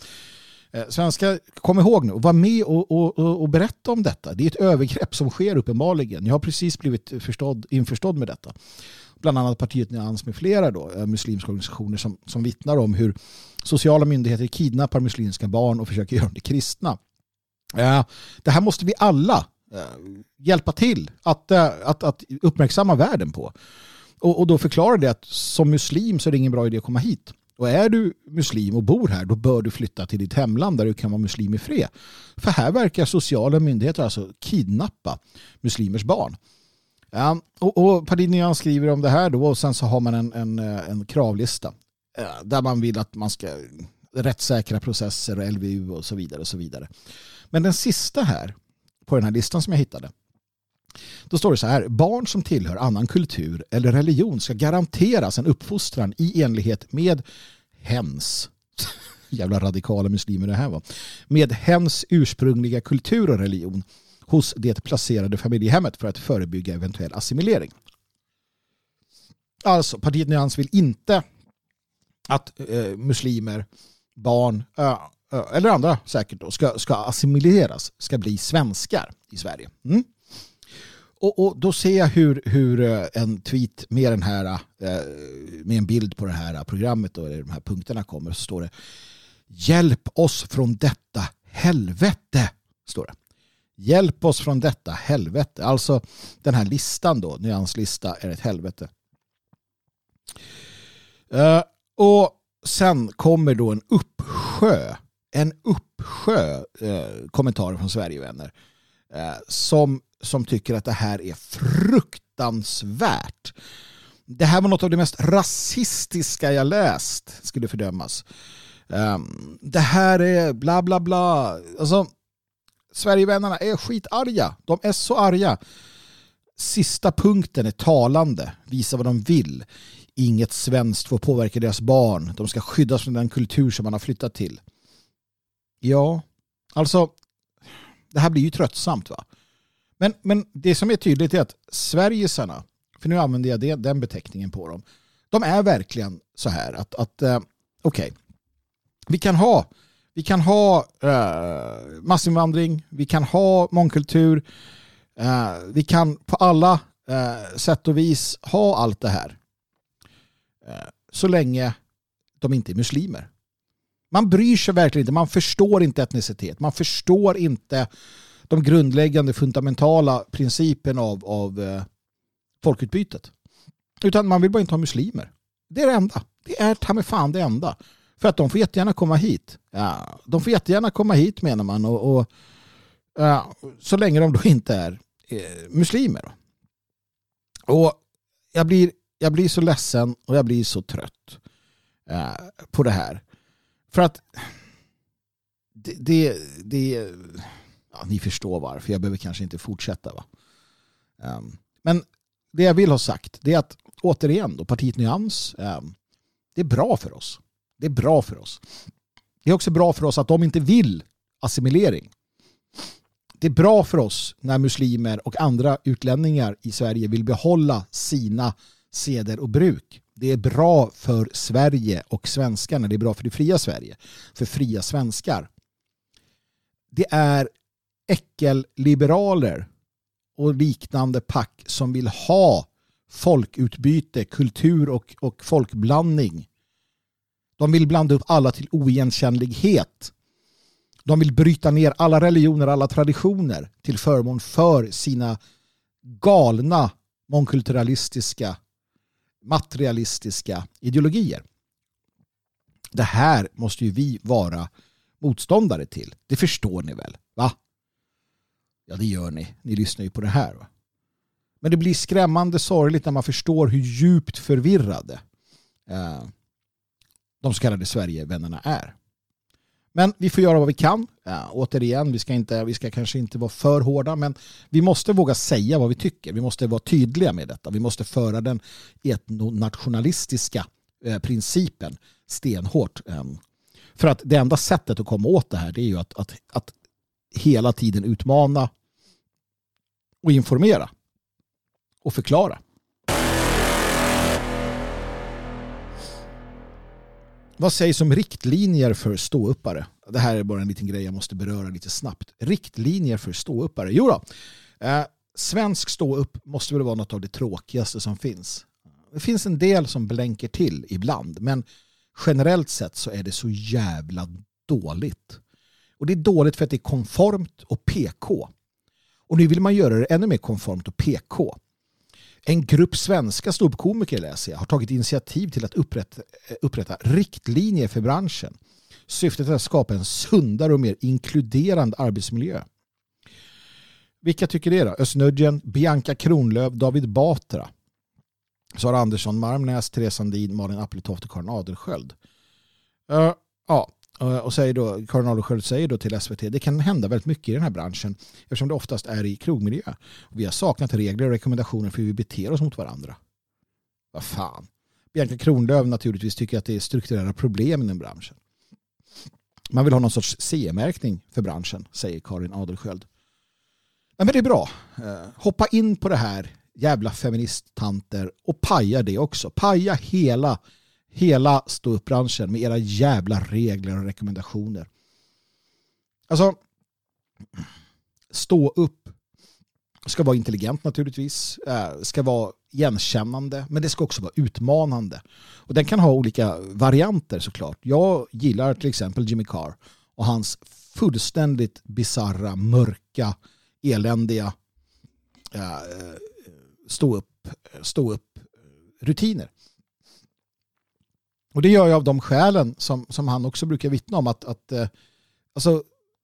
Uh, svenska, kom ihåg nu, var med och, och, och, och berätta om detta. Det är ett övergrepp som sker uppenbarligen. Jag har precis blivit förstådd, införstådd med detta. Bland annat Partiet Nyans med flera då, muslimska organisationer som, som vittnar om hur sociala myndigheter kidnappar muslimska barn och försöker göra dem till kristna. Eh, det här måste vi alla eh, hjälpa till att, eh, att, att uppmärksamma världen på. Och, och då förklarar det att som muslim så är det ingen bra idé att komma hit. Och är du muslim och bor här, då bör du flytta till ditt hemland där du kan vara muslim i fred. För här verkar sociala myndigheter alltså kidnappa muslimers barn. Ja, och, och Partiet Nyans skriver om det här då, och sen så har man en, en, en kravlista där man vill att man ska rättssäkra processer och L V U och så vidare och så vidare. Men den sista här på den här listan som jag hittade, då står det så här: barn som tillhör annan kultur eller religion ska garanteras en uppfostran i enlighet med H E M S. Jävla radikala muslimer det här var. Med H E M S ursprungliga kultur och religion hos det placerade familjehemmet för att förebygga eventuell assimilering. Alltså, Partiet Nyans vill inte att eh, muslimer, barn ö, ö, eller andra säkert då ska, ska assimileras, ska bli svenskar i Sverige. Mm. Och, och då ser jag hur, hur en tweet med, den här, eh, med en bild på det här programmet och de här punkterna kommer, så står det: hjälp oss från detta helvete, står det. Hjälp oss från detta helvete. Alltså den här listan då, Nyanslista, är ett helvete. Uh, och sen kommer då en uppsjö, en uppsjö uh, kommentarer från Sverigevänner uh, som, som tycker att det här är fruktansvärt. Det här var något av det mest rasistiska jag läst, skulle fördömas. Uh, det här är bla bla bla. Alltså, Sverigevännerna är skitarga. De är så arga. Sista punkten är talande. Visa vad de vill. Inget svenskt får påverka deras barn. De ska skyddas från den kultur som man har flyttat till. Ja, alltså det här blir ju tröttsamt, va? Men, men det som är tydligt är att Sverigesarna, för nu använder jag det, den beteckningen på dem, de är verkligen så här att, att eh, okej, okay. vi kan ha Vi kan ha uh, massinvandring, vi kan ha mångkultur, uh, vi kan på alla uh, sätt och vis ha allt det här. Uh, så länge de inte är muslimer. Man bryr sig verkligen inte, man förstår inte etnicitet, man förstår inte de grundläggande fundamentala principerna av, av eh, folkutbytet. Utan man vill bara inte ha muslimer. Det är det enda. Det är ta mig fan det enda. För att de får jättegärna komma hit. Ja, de får jättegärna komma hit menar man. Och, och, ja, så länge de då inte är eh, muslimer. Då. Och jag blir, jag blir så ledsen och jag blir så trött eh, på det här. För att det, det, det ja, ni förstår varför. Jag behöver kanske inte fortsätta. Va? Eh, men det jag vill ha sagt det är att återigen då, Partiet Nyans eh, det är bra för oss. Det är bra för oss. Det är också bra för oss att de inte vill assimilering. Det är bra för oss när muslimer och andra utlänningar i Sverige vill behålla sina seder och bruk. Det är bra för Sverige och svenskarna. Det är bra för det fria Sverige. För fria svenskar. Det är äckel-liberaler och liknande pack som vill ha folkutbyte, kultur och, och folkblandning. De vill blanda upp alla till oigenkännlighet. De vill bryta ner alla religioner, alla traditioner till förmån för sina galna, mångkulturalistiska, materialistiska ideologier. Det här måste ju vi vara motståndare till. Det förstår ni väl, va? Ja, det gör ni. Ni lyssnar ju på det här, va? Men det blir skrämmande sorgligt när man förstår hur djupt förvirrade eh, de så kallade Sverige-vännerna är. Men vi får göra vad vi kan. Ja, återigen, vi ska, inte, vi ska kanske inte vara för hårda, men vi måste våga säga vad vi tycker. Vi måste vara tydliga med detta. Vi måste föra den etnonationalistiska eh, principen stenhårt. Eh, för att det enda sättet att komma åt det här det är ju att, att, att hela tiden utmana och informera och förklara. Vad sägs om riktlinjer för ståuppare? Det här är bara en liten grej jag måste beröra lite snabbt. Riktlinjer för ståuppare. Jo då, eh, svensk ståupp måste väl vara något av det tråkigaste som finns. Det finns en del som blänker till ibland, men generellt sett så är det så jävla dåligt. Och det är dåligt för att det är konformt och P K. Och nu vill man göra det ännu mer konformt och P K. En grupp svenska ståuppkomiker läser jag har tagit initiativ till att upprätta, upprätta riktlinjer för branschen. Syftet är att skapa en sundare och mer inkluderande arbetsmiljö. Vilka tycker det då? Östnudgen, Bianca Kronlöf, David Batra, Sara Andersson, Marmnäs, Therese Sandin, Malin Appeltoft och Karin Adlerköld. Uh, ja, och säger då, Karin Adlerköld säger då till S V T det kan hända väldigt mycket i den här branschen eftersom det oftast är i krogmiljö. Vi har saknat regler och rekommendationer för hur vi beter oss mot varandra. Vad fan. Bianca Kronlöf naturligtvis tycker att det är strukturella problem i den branschen. Man vill ha någon sorts C E-märkning för branschen, säger Karin Adlerköld. Men det är bra. Hoppa in på det här, jävla feministtanter, och paja det också. Paja hela Hela ståuppbranschen med era jävla regler och rekommendationer. Alltså, stå upp ska vara intelligent naturligtvis. Ska vara igenkännande. Men det ska också vara utmanande. Och den kan ha olika varianter såklart. Jag gillar till exempel Jimmy Carr och hans fullständigt bizarra, mörka, eländiga stå upp, stå upp rutiner. Och det gör jag av de skälen som, som han också brukar vittna om. Att, att, eh, alltså,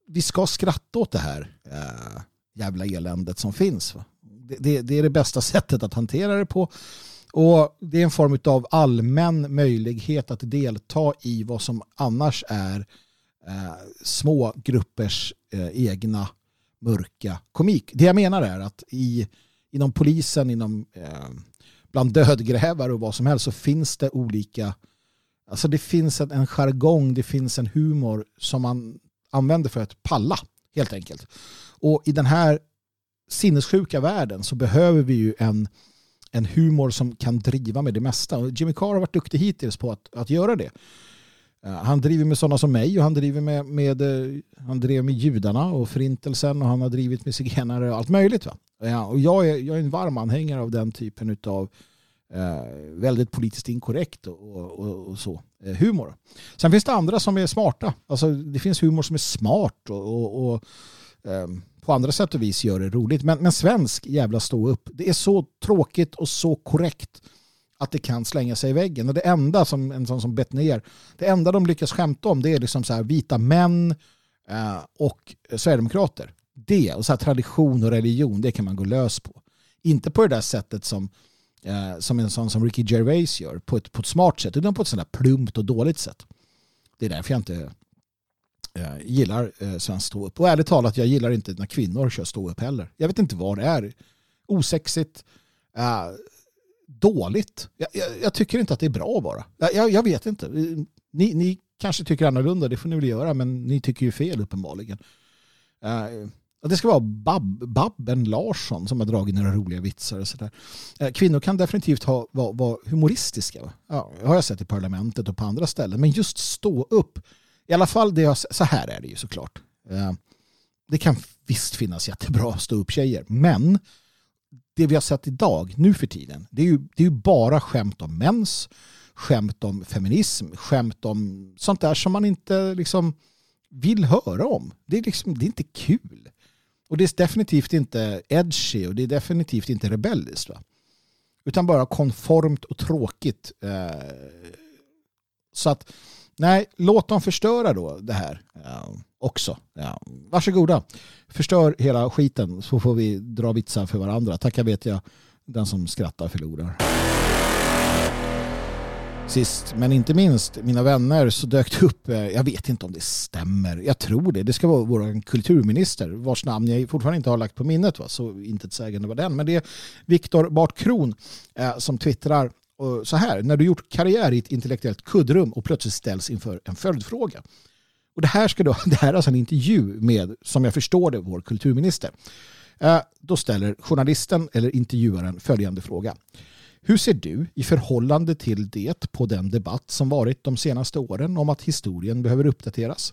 vi ska skratta åt det här eh, jävla eländet som finns. Det, det, det är det bästa sättet att hantera det på. Och det är en form av allmän möjlighet att delta i vad som annars är eh, små gruppers eh, egna mörka komik. Det jag menar är att i, inom polisen, inom, eh, bland dödgrävare och vad som helst så finns det olika... Alltså det finns en, en jargong, det finns en humor som man använder för att palla, helt enkelt. Och i den här sinnessjuka världen så behöver vi ju en, en humor som kan driva med det mesta. Och Jimmy Carr har varit duktig hittills på att, att göra det. Uh, han driver med sådana som mig och han driver med, med, uh, han drev med judarna och förintelsen och han har drivit med zigenare och allt möjligt. Va? Ja, och jag är, jag är en varm anhängare av den typen utav Uh, väldigt politiskt inkorrekt och, och, och, och så. Uh, humor. Sen finns det andra som är smarta. Alltså, det finns humor som är smart och, och, och um, på andra sätt och vis gör det roligt. Men, men svensk jävla stå upp. Det är så tråkigt och så korrekt att det kan slänga sig i väggen. Och det enda som en sån som bett ner, det enda de lyckas skämta om, det är liksom så här vita män eh, och sverigedemokrater. Det och så här tradition och religion, det kan man gå lös på. Inte på det där sättet som eh, som en sån som Ricky Gervais gör, på ett, på ett smart sätt, utan på ett sån där plumpt och dåligt sätt. Det är därför jag inte eh, gillar eh, svensk stå upp. Och ärligt talat, jag gillar inte när kvinnor kör stå upp heller. Jag vet inte vad det är. Osexigt. Eh, dåligt. Jag, jag, jag tycker inte att det är bra bara. Jag, jag, jag vet inte. Ni, ni kanske tycker annorlunda, det får ni väl göra, men ni tycker ju fel uppenbarligen. Uh, det ska vara Bab, Babben Larsson som har dragit några roliga vitsar och sådär. Uh, kvinnor kan definitivt ha, vara, vara humoristiska. Va? Ja, det har jag sett i parlamentet och på andra ställen. Men just stå upp. I alla fall, det jag, så här är det ju såklart. Uh, det kan visst finnas jättebra stå upp tjejer. Men det vi har sett idag, nu för tiden, det är ju, det är ju bara skämt om mens, skämt om feminism, skämt om sånt där som man inte liksom vill höra om. Det är, liksom, det är inte kul. Och det är definitivt inte edgy och det är definitivt inte rebelliskt. Va? Utan bara konformt och tråkigt. Så att, nej, låt dem förstöra då det här också. Varsågoda. Förstör hela skiten så får vi dra vitsar för varandra. Tackar vet jag, den som skrattar förlorar. Sist men inte minst, mina vänner, så dök upp, jag vet inte om det stämmer, jag tror det, det ska vara vår kulturminister vars namn jag fortfarande inte har lagt på minnet, va? Så inte ett sägande var den, men det är Viktor Bartkron eh, som twittrar och så här: när du gjort karriär i ett intellektuellt kuddrum och plötsligt ställs inför en följdfråga. Och det här, ska då, det här är alltså en intervju med, som jag förstår det, vår kulturminister. Eh, då ställer journalisten eller intervjuaren följande fråga: hur ser du i förhållande till det på den debatt som varit de senaste åren om att historien behöver uppdateras?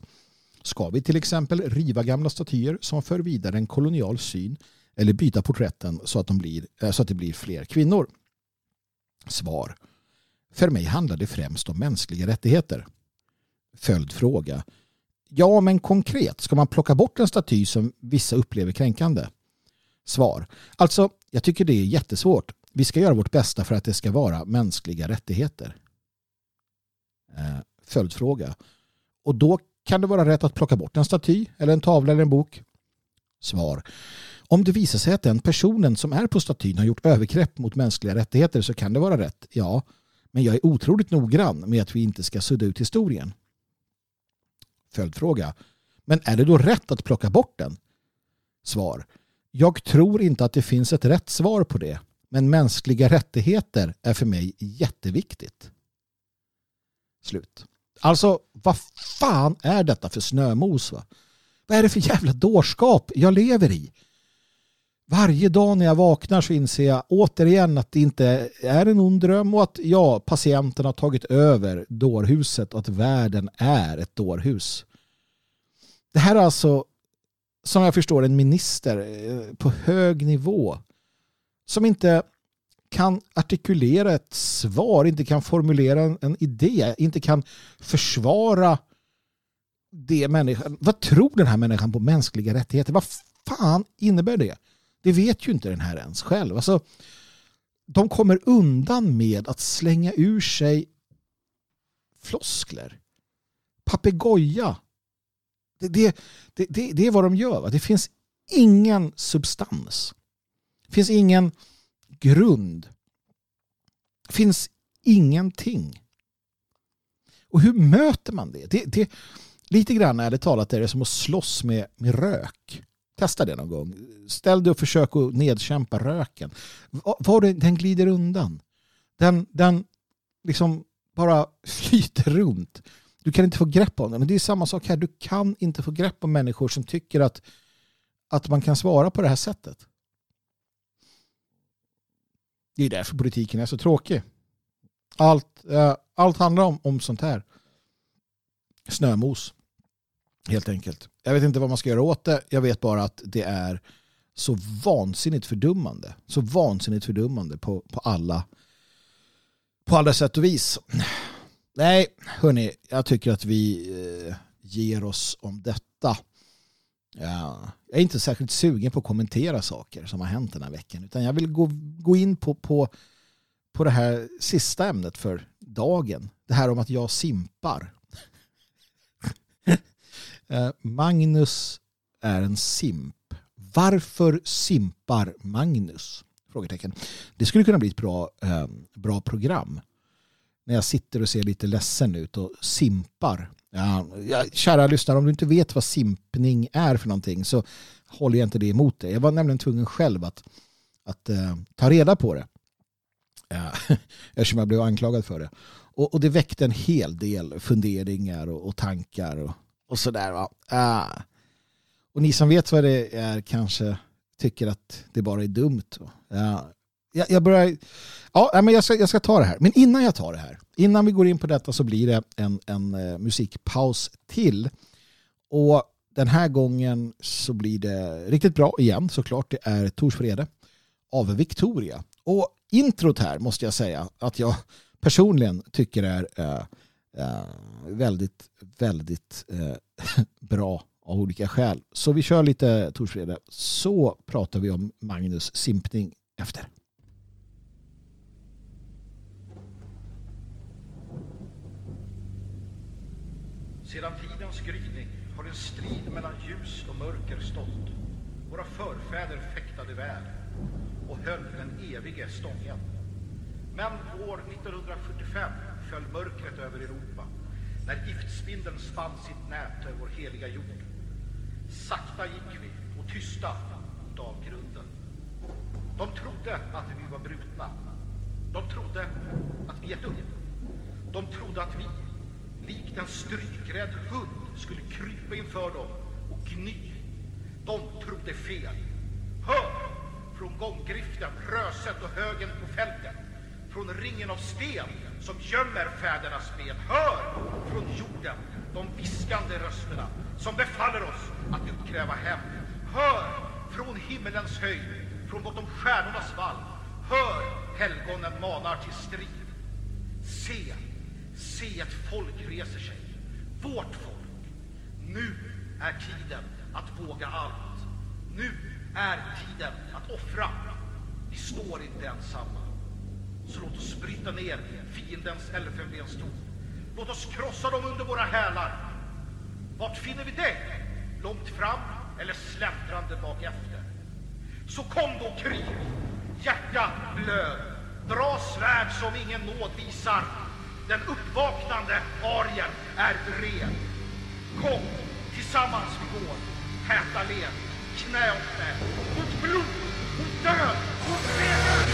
Ska vi till exempel riva gamla statyer som för vidare en kolonial syn eller byta porträtten så att de blir, så att det blir fler kvinnor? Svar: för mig handlar det främst om mänskliga rättigheter. Följdfråga: ja, men konkret, ska man plocka bort en staty som vissa upplever kränkande? Svar: alltså, jag tycker det är jättesvårt. Vi ska göra vårt bästa för att det ska vara mänskliga rättigheter. Eh, följdfråga. Och då kan det vara rätt att plocka bort en staty eller en tavla eller en bok? Svar: om det visar sig att den personen som är på statyn har gjort övergrepp mot mänskliga rättigheter så kan det vara rätt, ja. Men jag är otroligt noggrann med att vi inte ska sudda ut historien. Följdfråga. Men är det då rätt att plocka bort den? Svar: jag tror inte att det finns ett rätt svar på det. Men mänskliga rättigheter är för mig jätteviktigt. Slut. Alltså, vad fan är detta för snömos? Va? Vad är det för jävla dårskap jag lever i? Varje dag när jag vaknar så inser jag återigen att det inte är en ond dröm och att jag, patienten, har tagit över dårhuset och att världen är ett dårhus. Det här är alltså, som jag förstår, en minister på hög nivå som inte kan artikulera ett svar, inte kan formulera en, en idé, inte kan försvara det människan. Vad tror den här människan på mänskliga rättigheter? Vad fan innebär det? Det vet ju inte den här ens själv. Alltså, de kommer undan med att slänga ur sig floskler. Papegoja. Det, det, det, det, det är vad de gör. Va? Det finns ingen substans. Finns ingen grund. Finns ingenting. Och hur möter man det? det, det lite grann ärligt talat är det som att slåss med, med rök. Testa det någon gång. Ställ dig och försök att nedkämpa röken. Var det, den glider undan. Den, den liksom bara flyter runt. Du kan inte få grepp om den. Men det är samma sak här. Du kan inte få grepp om människor som tycker att, att man kan svara på det här sättet. Det är därför politiken är så tråkig. Allt, eh, allt handlar om, om sånt här. Snömos. Helt enkelt. Jag vet inte vad man ska göra åt det. Jag vet bara att det är så vansinnigt fördummande. Så vansinnigt fördummande på, på alla på alla sätt och vis. Nej, hörni. Jag tycker att vi eh, ger oss om detta. Ja, jag är inte särskilt sugen på att kommentera saker som har hänt den här veckan, utan jag vill gå, gå in på, på, på det här sista ämnet för dagen. Det här om att jag simpar. Magnus är en simp. Varför simpar Magnus? Frågetecken. Det skulle kunna bli ett bra, eh, bra program. När jag sitter och ser lite ledsen ut och simpar. Ja, kära lyssnare, om du inte vet vad simpning är för någonting så håller jag inte det emot dig. Jag var nämligen tvungen själv att, att eh, ta reda på det. Eh, eftersom jag blev anklagad för det. Och, och det väckte en hel del funderingar och, och tankar och, och sådär. Va? Eh. Och ni som vet vad det är kanske tycker att det bara är dumt. Ja, jag, jag börjar... Ja, men jag ska, jag ska ta det här. Men innan jag tar det här, innan vi går in på detta så blir det en, en eh, musikpaus till. Och den här gången så blir det riktigt bra igen. Såklart, det är Tors Vrede av Victoria. Och introt här måste jag säga att jag personligen tycker är eh, eh, väldigt, väldigt eh, bra. Av olika skäl. Så vi kör lite Tors Vrede. Så pratar vi om Magnus simpning efter. Sedan tidens gryning har en strid mellan ljus och mörker stått. Våra förfäder fäktade väl och höll den evige stången. Men år nittonhundrafyrtiofem föll mörkret över Europa när giftspindeln spann sitt nät över vår heliga jord. Sakta gick vi och tysta mot avgrunden. De trodde att vi var brutna. De trodde att vi gett upp. De trodde att vi, likt en strykrädd hund, skulle krypa inför dem och gny. De trodde fel. Hör! Från gånggriften, röset och högen på fältet. Från ringen av sten som gömmer fädernas ben. Hör! Från jorden, de viskande rösterna som befaller oss att utkräva hämnd. Hör från himmelens höjd, från bortom stjärnornas valv. Hör helgonen manar till strid. Se, se ett folk reser sig. Vårt folk. Nu är tiden att våga allt. Nu är tiden att offra. Vi står inte ensamma. Så låt oss bryta ner fiendens elfenbenstorn. Låt oss krossa dem under våra hälar. Vart finner vi dig? Långt fram eller släntrande bakefter? Så kom då krig, hjärta blöd, dra svärd som ingen nåd visar. Den uppvaknande arien är bred. Kom, tillsammans vi går, täta led, knä om knä, mot blod, mot död, mot fred.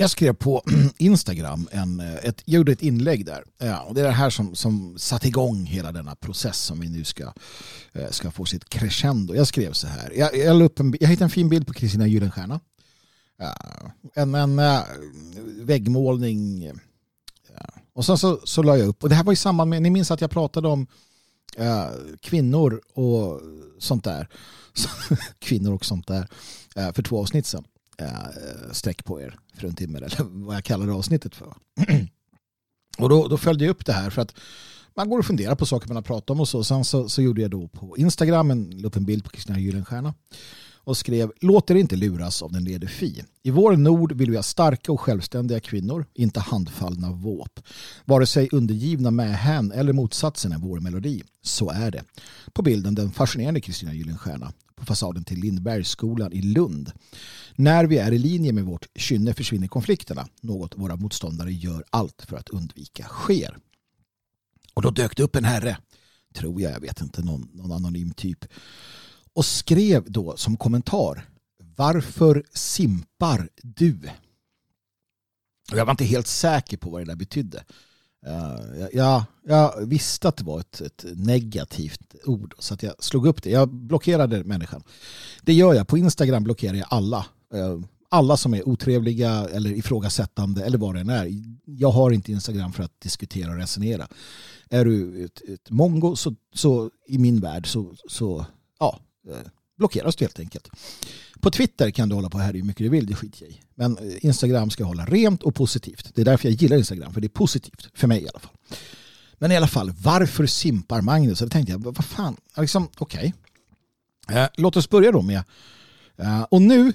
Jag skrev på Instagram, en, ett, gjorde ett inlägg där. Ja, och det är det här som, som satt igång hela denna process som vi nu ska, ska få sitt crescendo. Jag skrev så här. Jag, jag, la upp en, jag hittade en fin bild på Christina Gyllenstierna. Ja, en, en äh, väggmålning. Ja. Och sen så, så la jag upp. Och det här var i samband med, ni minns att jag pratade om äh, kvinnor och sånt där. Kvinnor och sånt där. Äh, för två avsnitt sedan. Sträck på er för en timme eller vad jag kallar det avsnittet för. Och då, då följde jag upp det här för att man går och funderar på saker man har pratat om och så. Sen så, så gjorde jag då på Instagram en, upp en bild på Christina Gyllenstierna och skrev: låt er inte luras av den lede fi. I vår nord vill vi ha starka och självständiga kvinnor, inte handfallna våp. Vare sig undergivna med hän eller motsatsen är vår melodi. Så är det. På bilden den fascinerande Christina Gyllenstierna på fasaden till Lindbergsskolan i Lund. När vi är i linje med vårt kynne försvinner konflikterna. Något våra motståndare gör allt för att undvika sker. Och då dök det upp en herre, tror jag, jag vet inte, någon, någon anonym typ. Och skrev då som kommentar: varför simpar du? Och jag var inte helt säker på vad det där betydde. Uh, jag, jag visste att det var ett, ett negativt ord, så att jag slog upp det. Jag blockerade människan. Det gör jag. På Instagram blockerar jag alla. Uh, alla som är otrevliga eller ifrågasättande eller vad det än är. Jag har inte Instagram för att diskutera och resonera. Är du ett, ett mongo så, så i min värld så, så ja, blockeras du helt enkelt. På Twitter kan du hålla på här hur mycket du vill, det skiter jag i. Men Instagram ska hålla rent och positivt. Det är därför jag gillar Instagram, för det är positivt. För mig i alla fall. Men i alla fall, varför simpar Magnus? Så tänkte jag, vad fan? Liksom, okej. Okay. Låt oss börja då med... Och nu,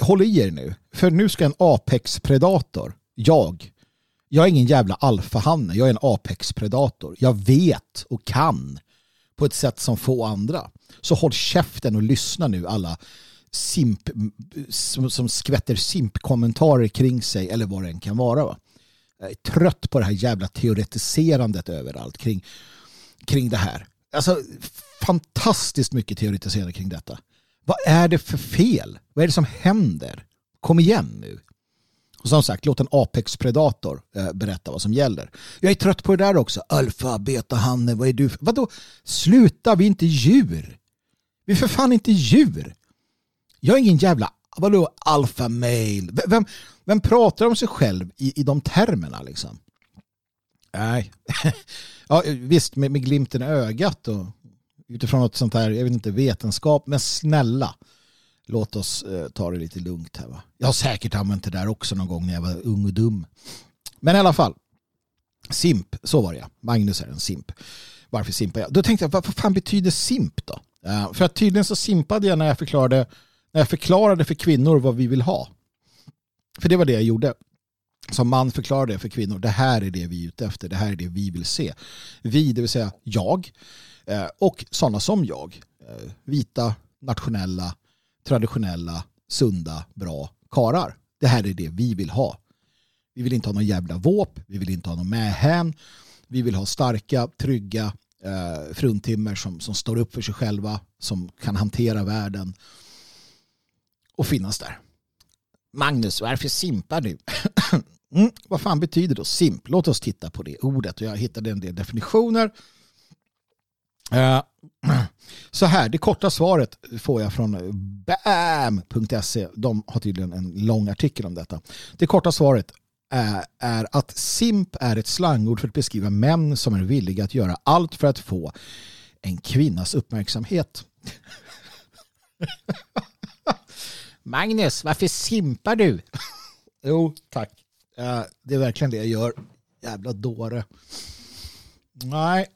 håll i er nu. För nu ska en apex-predator, jag... Jag är ingen jävla alfahanne, jag är en apex-predator. Jag vet och kan på ett sätt som få andra. Så håll käften och lyssna nu alla... simp som, som skvätter simpkommentarer kring sig eller vad det än kan vara. Va? Jag är trött på det här jävla teoretiserandet överallt kring, kring det här. Alltså fantastiskt mycket teoretiserande kring detta. Vad är det för fel? Vad är det som händer? Kom igen nu. Och som sagt, låt en apex-predator eh, berätta vad som gäller. Jag är trött på det där också. Alfa, beta, hanne, vad är du? För? Vadå? Sluta, vi är inte djur. Vi är för fan inte djur. Jag är ingen jävla, vadå, alpha male. Vem, vem pratar om sig själv i, i de termerna liksom? Nej. Ja, visst, med, med glimten i ögat och utifrån något sånt här, jag vet inte, vetenskap. Men snälla, låt oss eh, ta det lite lugnt här va. Jag har säkert använt det där också någon gång när jag var ung och dum. Men i alla fall, simp, så var jag. Magnus är en simp. Varför simpar jag? Då tänkte jag, vad fan betyder simp då? Eh, för att tydligen så simpade jag när jag förklarade När jag förklarade för kvinnor vad vi vill ha. För det var det jag gjorde. Som man förklarade jag för kvinnor. Det här är det vi är ute efter. Det här är det vi vill se. Vi, det vill säga jag. Och sådana som jag. Vita, nationella, traditionella, sunda, bra karar. Det här är det vi vill ha. Vi vill inte ha någon jävla våp. Vi vill inte ha någon mähän. Vi vill ha starka, trygga fruntimmer som, som står upp för sig själva. Som kan hantera världen. Och finnas där. Magnus, varför simpar du? Mm, vad fan betyder då simp? Låt oss titta på det ordet. Och jag hittade en del definitioner. Uh, så här, det korta svaret får jag från bam punkt se. De har tydligen en lång artikel om detta. Det korta svaret är, är att simp är ett slangord för att beskriva män som är villiga att göra allt för att få en kvinnas uppmärksamhet. Magnus, varför simpar du? Jo, tack. Det är verkligen det jag gör. Jävla dåre. Nej.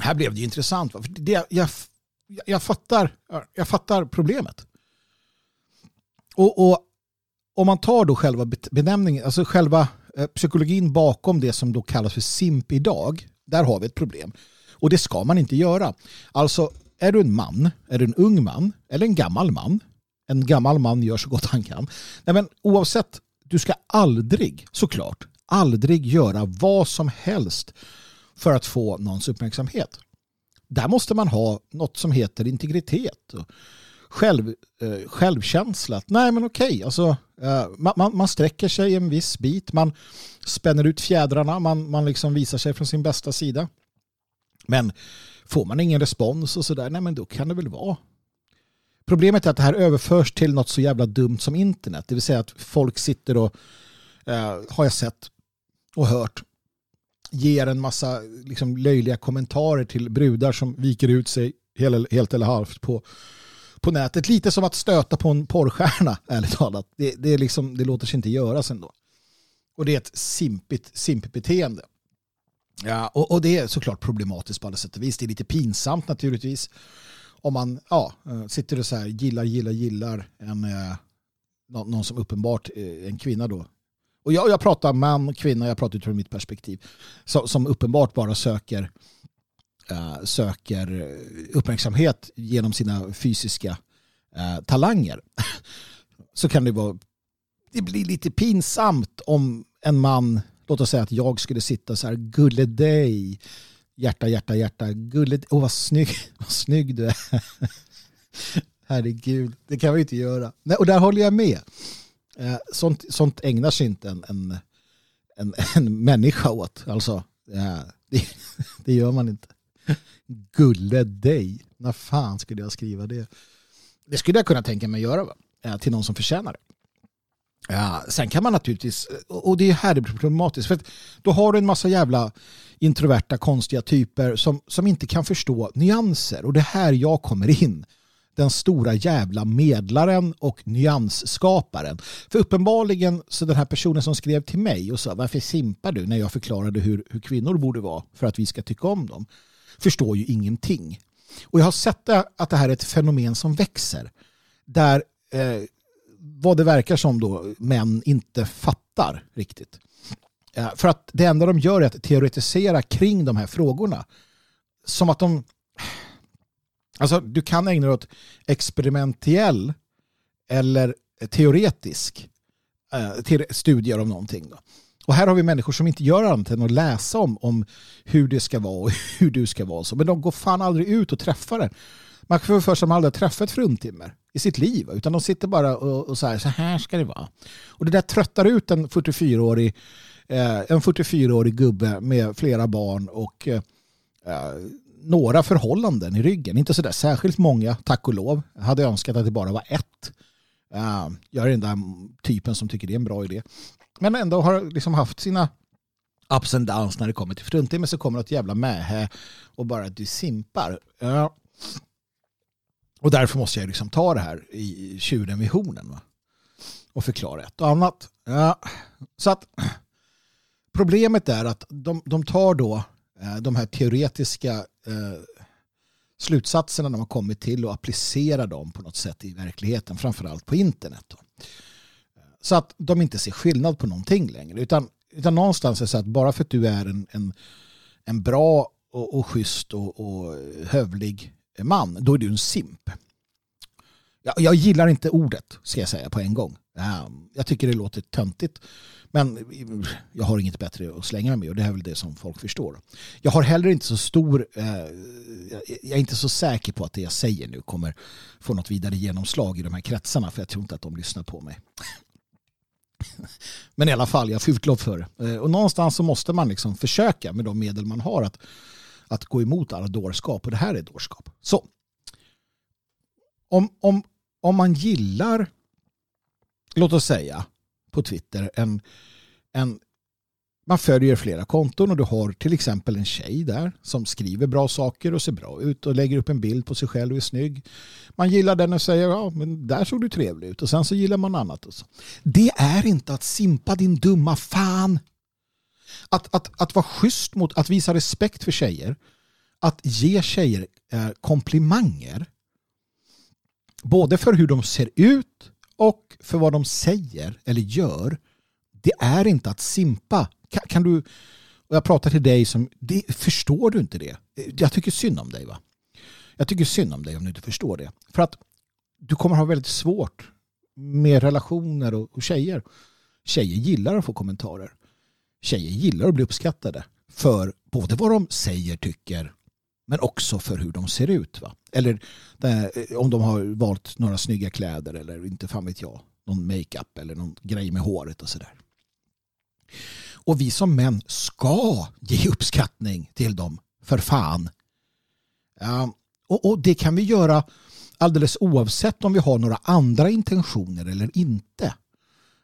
Här blev det ju intressant. Det, jag, jag, fattar, jag fattar problemet. Och, och om man tar då själva benämningen, alltså själva psykologin bakom det som då kallas för simp idag, där har vi ett problem. Och det ska man inte göra. Alltså, är du en man, är du en ung man eller en gammal man? En gammal man gör så gott han kan. Nej, men oavsett, du ska aldrig, såklart, aldrig göra vad som helst för att få någons uppmärksamhet. Där måste man ha något som heter integritet och själv, eh, självkänsla. Nej, men okej, alltså, Man, man, man sträcker sig en viss bit, man spänner ut fjädrarna, man, man liksom visar sig från sin bästa sida. Men får man ingen respons och sådär, nej men då kan det väl vara. Problemet är att det här överförs till något så jävla dumt som internet. Det vill säga att folk sitter och, eh, har jag sett och hört, ger en massa liksom löjliga kommentarer till brudar som viker ut sig hel, helt eller halvt på på nätet. Lite som att stöta på en porrstjärna, ärligt talat. Det, det, är liksom, det låter sig inte göras ändå. Och det är ett simpigt, simpigt beteende. Ja, och, och det är såklart problematiskt på alla sätt och vis. Det är lite pinsamt naturligtvis. Om man ja, sitter och så här gillar, gillar, gillar en, eh, någon som uppenbart eh, en kvinna då. Och jag, jag pratar man och kvinna, jag pratar utifrån mitt perspektiv. Så, som uppenbart bara söker... söker uppmärksamhet genom sina fysiska eh, talanger, så kan det vara, det blir lite pinsamt om en man, låt oss säga att jag skulle sitta så här, gulle dig, hjärta, hjärta, hjärta, gulle, åh oh, vad snygg, vad snygg du är. Herregud, det kan vi inte göra. Nej, och där håller jag med. Eh, sånt, sånt ägnar sig inte en, en, en, en människa åt. Alltså, eh, det, det gör man inte. Gulle dig. När fan skulle jag skriva det? Det skulle jag kunna tänka mig göra, va? Till någon som förtjänar det. Ja, sen kan man naturligtvis, och det är här det blir problematiskt, för att då har du en massa jävla introverta, konstiga typer som, som inte kan förstå nyanser, och det här jag kommer in. Den stora jävla medlaren och nyansskaparen. För uppenbarligen så den här personen som skrev till mig och sa varför simpar du när jag förklarade hur, hur kvinnor borde vara för att vi ska tycka om dem, förstår ju ingenting. Och jag har sett att det här är ett fenomen som växer. Där eh, vad det verkar som då män inte fattar riktigt. Eh, för att det enda de gör är att teoretisera kring de här frågorna. Som att de... Alltså du kan ägna dig åt experimentell eller teoretisk eh, till studier om någonting då. Och här har vi människor som inte gör annat än att läsa om, om hur det ska vara och hur du ska vara. Så. Men de går fan aldrig ut och träffar den. Man kan först som aldrig träffat fruntimmer i sitt liv. Utan de sitter bara och, och så, här, så här ska det vara. Och det där tröttar ut en fyrtiofyraårig, eh, en fyrtiofyraårig gubbe med flera barn och eh, några förhållanden i ryggen. Inte sådär särskilt många, tack och lov. Jag hade önskat att det bara var ett. Uh, jag är den där typen som tycker det är en bra idé. Men ändå har liksom haft sina ups and downs när det kommer till fruntimmer, så kommer något jävla mähä och bara att du simpar. Uh. Och därför måste jag liksom ta det här i tjuren vid hornen, va? Och förklara ett och annat. Uh. Så att problemet är att de, de tar då uh, de här teoretiska uh, slutsatserna de har kommit till och applicerar dem på något sätt i verkligheten, framförallt på internet då. Så att de inte ser skillnad på någonting längre. Utan, utan någonstans är det så att bara för att du är en, en, en bra och, och schysst och, och hövlig man, då är du en simp. Jag, jag gillar inte ordet, ska jag säga på en gång. Jag tycker det låter töntigt. Men jag har inget bättre att slänga mig med, och det är väl det som folk förstår. Jag har heller inte så stor... Eh, jag är inte så säker på att det jag säger nu kommer få något vidare genomslag i de här kretsarna, för jag tror inte att de lyssnar på mig. Men i alla fall, jag får utlov för det. Och någonstans så måste man liksom försöka med de medel man har att, att gå emot alla dårskap, och det här är dårskap. Så, om, om, om man gillar, låt oss säga... på Twitter, en, en, man följer flera konton och du har till exempel en tjej där som skriver bra saker och ser bra ut och lägger upp en bild på sig själv och är snygg. Man gillar den och säger ja, men där såg du trevlig ut, och sen så gillar man annat. Och så. Det är inte att simpa, din dumma fan. Att, att, att vara schysst mot, att visa respekt för tjejer, att ge tjejer eh, komplimanger både för hur de ser ut och för vad de säger eller gör, det är inte att simpa. Kan, kan du, och jag pratar till dig som, det, förstår du inte det? Jag tycker synd om dig, va? Jag tycker synd om dig om du inte förstår det. För att du kommer ha väldigt svårt med relationer och, och tjejer. Tjejer gillar att få kommentarer. Tjejer gillar att bli uppskattade för både vad de säger, tycker, men också för hur de ser ut, va? Eller där, om de har valt några snygga kläder eller inte, fan vet jag. någon makeup eller någon grej med håret och sådär. Och vi som män ska ge uppskattning till dem, för fan. Ja, och, och det kan vi göra alldeles oavsett om vi har några andra intentioner eller inte.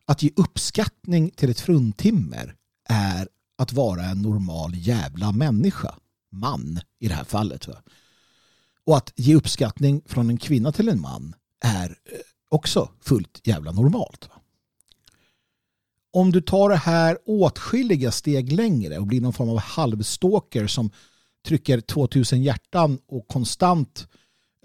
Att ge uppskattning till ett fruntimmer är att vara en normal jävla människa. Man i det här fallet. Va? Och att ge uppskattning från en kvinna till en man är också fullt jävla normalt. Va? Om du tar det här åtskilliga steg längre och blir någon form av halvstalker som trycker tvåtusen hjärtan och konstant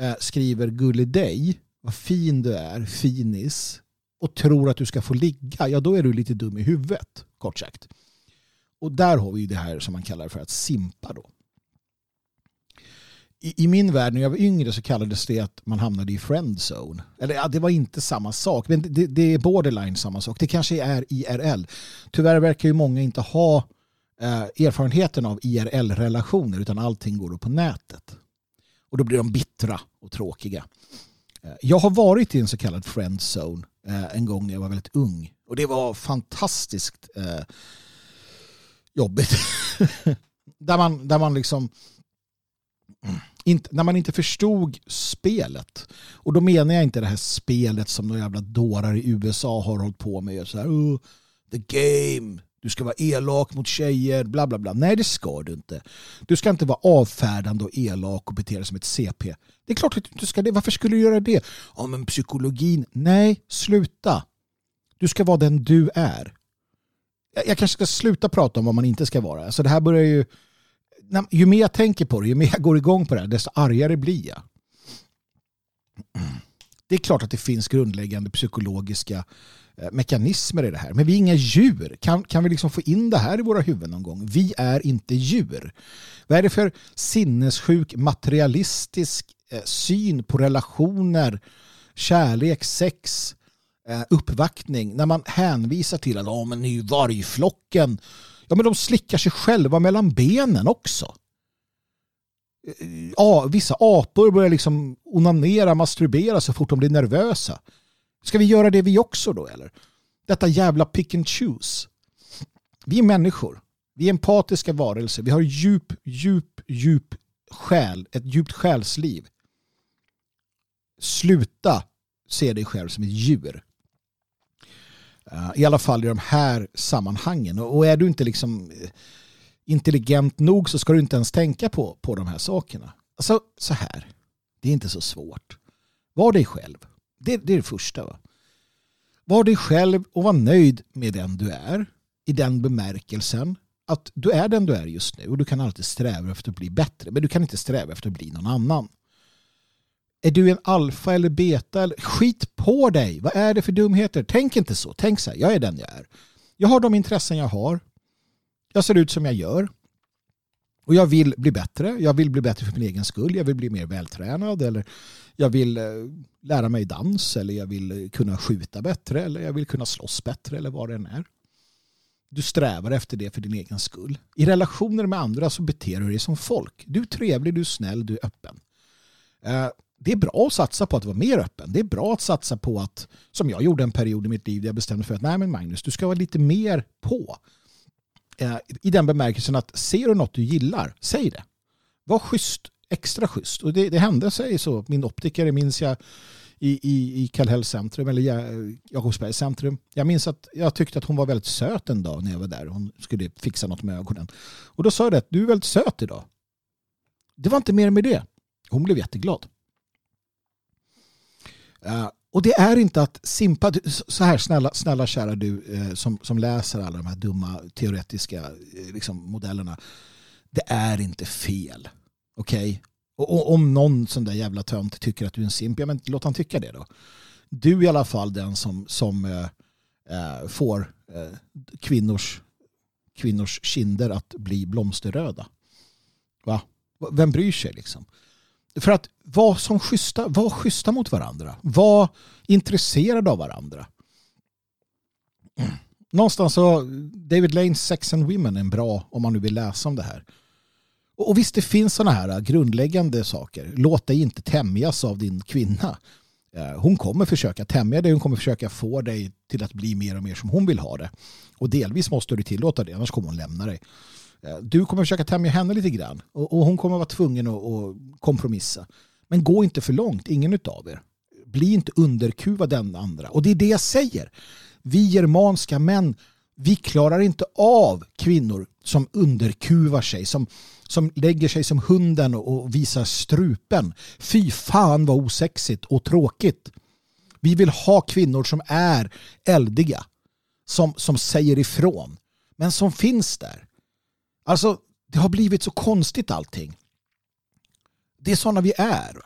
eh, skriver gullig dig, vad fin du är, finis, och tror att du ska få ligga, ja då är du lite dum i huvudet, kort sagt. Och där har vi ju det här som man kallar för att simpa då. I, i min värld när jag var yngre så kallades det att man hamnade i friendzone. Eller ja, det var inte samma sak, men det, det är borderline samma sak. Det kanske är I R L. Tyvärr verkar ju många inte ha Eh, erfarenheten av I R L-relationer, utan allting går upp på nätet. Och då blir de bittra och tråkiga. Eh, jag har varit i en så kallad friendzone eh, en gång när jag var väldigt ung. Och det var fantastiskt eh, jobbigt. där, man, där man liksom inte, när man inte förstod spelet. Och då menar jag inte det här spelet som några jävla dårar i U S A har hållit på med. Så här, oh, the game. Du ska vara elak mot tjejer, bla bla bla. Nej, det ska du inte. Du ska inte vara avfärdande och elak och bete dig som ett C P. Det är klart att du inte ska det. Varför skulle du göra det? Ja, men psykologin. Nej, sluta. Du ska vara den du är. Jag, jag kanske ska sluta prata om vad man inte ska vara. Alltså det här börjar ju... Ju mer jag tänker på det, ju mer jag går igång på det här, desto argare blir jag. Det är klart att det finns grundläggande psykologiska mekanismer i det här. Men vi är inga djur. Kan, kan vi liksom få in det här i våra huvuden någon gång? Vi är inte djur. Vad är det för sinnessjuk, materialistisk eh, syn på relationer, kärlek, sex, eh, uppvaktning när man hänvisar till att ja, men i vargflocken, ja men de slickar sig själva mellan benen också. Ja, vissa apor börjar liksom onanera, masturbera så fort de blir nervösa. Ska vi göra det vi också då, eller? Detta jävla pick and choose. Vi är människor. Vi är empatiska varelser. Vi har djup, djup, djup själ. Ett djupt själsliv. Sluta se dig själv som ett djur. I alla fall i de här sammanhangen. Och är du inte liksom intelligent nog så ska du inte ens tänka på, på de här sakerna. Alltså, så här. Det är inte så svårt. Var dig själv. Det, det är det första. Va? Var dig själv och var nöjd med den du är. I den bemärkelsen att du är den du är just nu. Och du kan alltid sträva efter att bli bättre. Men du kan inte sträva efter att bli någon annan. Är du en alfa eller beta? Eller, skit på dig. Vad är det för dumheter? Tänk inte så. Tänk så här. Jag är den jag är. Jag har de intressen jag har. Jag ser ut som jag gör. Och jag vill bli bättre. Jag vill bli bättre för min egen skull. Jag vill bli mer vältränad. Eller jag vill lära mig dans. Eller jag vill kunna skjuta bättre. Eller jag vill kunna slåss bättre. Eller vad det än är. Du strävar efter det för din egen skull. I relationer med andra så beter du dig som folk. Du är trevlig, du är snäll, du är öppen. Det är bra att satsa på att vara mer öppen. Det är bra att satsa på att, som jag gjorde en period i mitt liv där jag bestämde för att nej men Magnus, du ska vara lite mer på. I den bemärkelsen att ser du något du gillar, säg det. Var schysst, extra schysst. Och det, det hände sig så. Min optiker minns jag i, i, i Kallhälls centrum eller Jakobsbergs centrum. Jag minns att jag tyckte att hon var väldigt söt en dag när jag var där. Hon skulle fixa något med ögonen. Och då sa jag det, du är väldigt söt idag. Det var inte mer med det. Hon blev jätteglad. Uh, och det är inte att simpa, så här snälla, snälla kära du eh, som, som läser alla de här dumma teoretiska eh, liksom, modellerna. Det är inte fel. Okej? Okay? Och, och om någon sån där jävla tönt tycker att du är en simp, ja men låt han tycka det då. Du är i alla fall den som, som eh, får eh, kvinnors, kvinnors kinder att bli blomsterröda. Va? Vem bryr sig liksom? För att vara som schyssta, var schyssta mot varandra. Var intresserade av varandra. Någonstans så David Lane Sex and Women är bra om man nu vill läsa om det här. Och visst, det finns såna här grundläggande saker. Låt dig inte tämjas av din kvinna. Hon kommer försöka tämja dig, hon kommer försöka få dig till att bli mer och mer som hon vill ha det. Och delvis måste du tillåta det, annars kommer hon lämna dig. Du kommer försöka tämja henne lite grann och hon kommer vara tvungen att kompromissa. Men gå inte för långt, ingen utav er. Bli inte underkuvad den andra. Och det är det jag säger. Vi germanska män, vi klarar inte av kvinnor som underkuvar sig, som, som lägger sig som hunden och visar strupen. Fy fan vad osexigt och tråkigt. Vi vill ha kvinnor som är eldiga, som, som säger ifrån, men som finns där. Alltså, det har blivit så konstigt allting. Det är sådana vi är.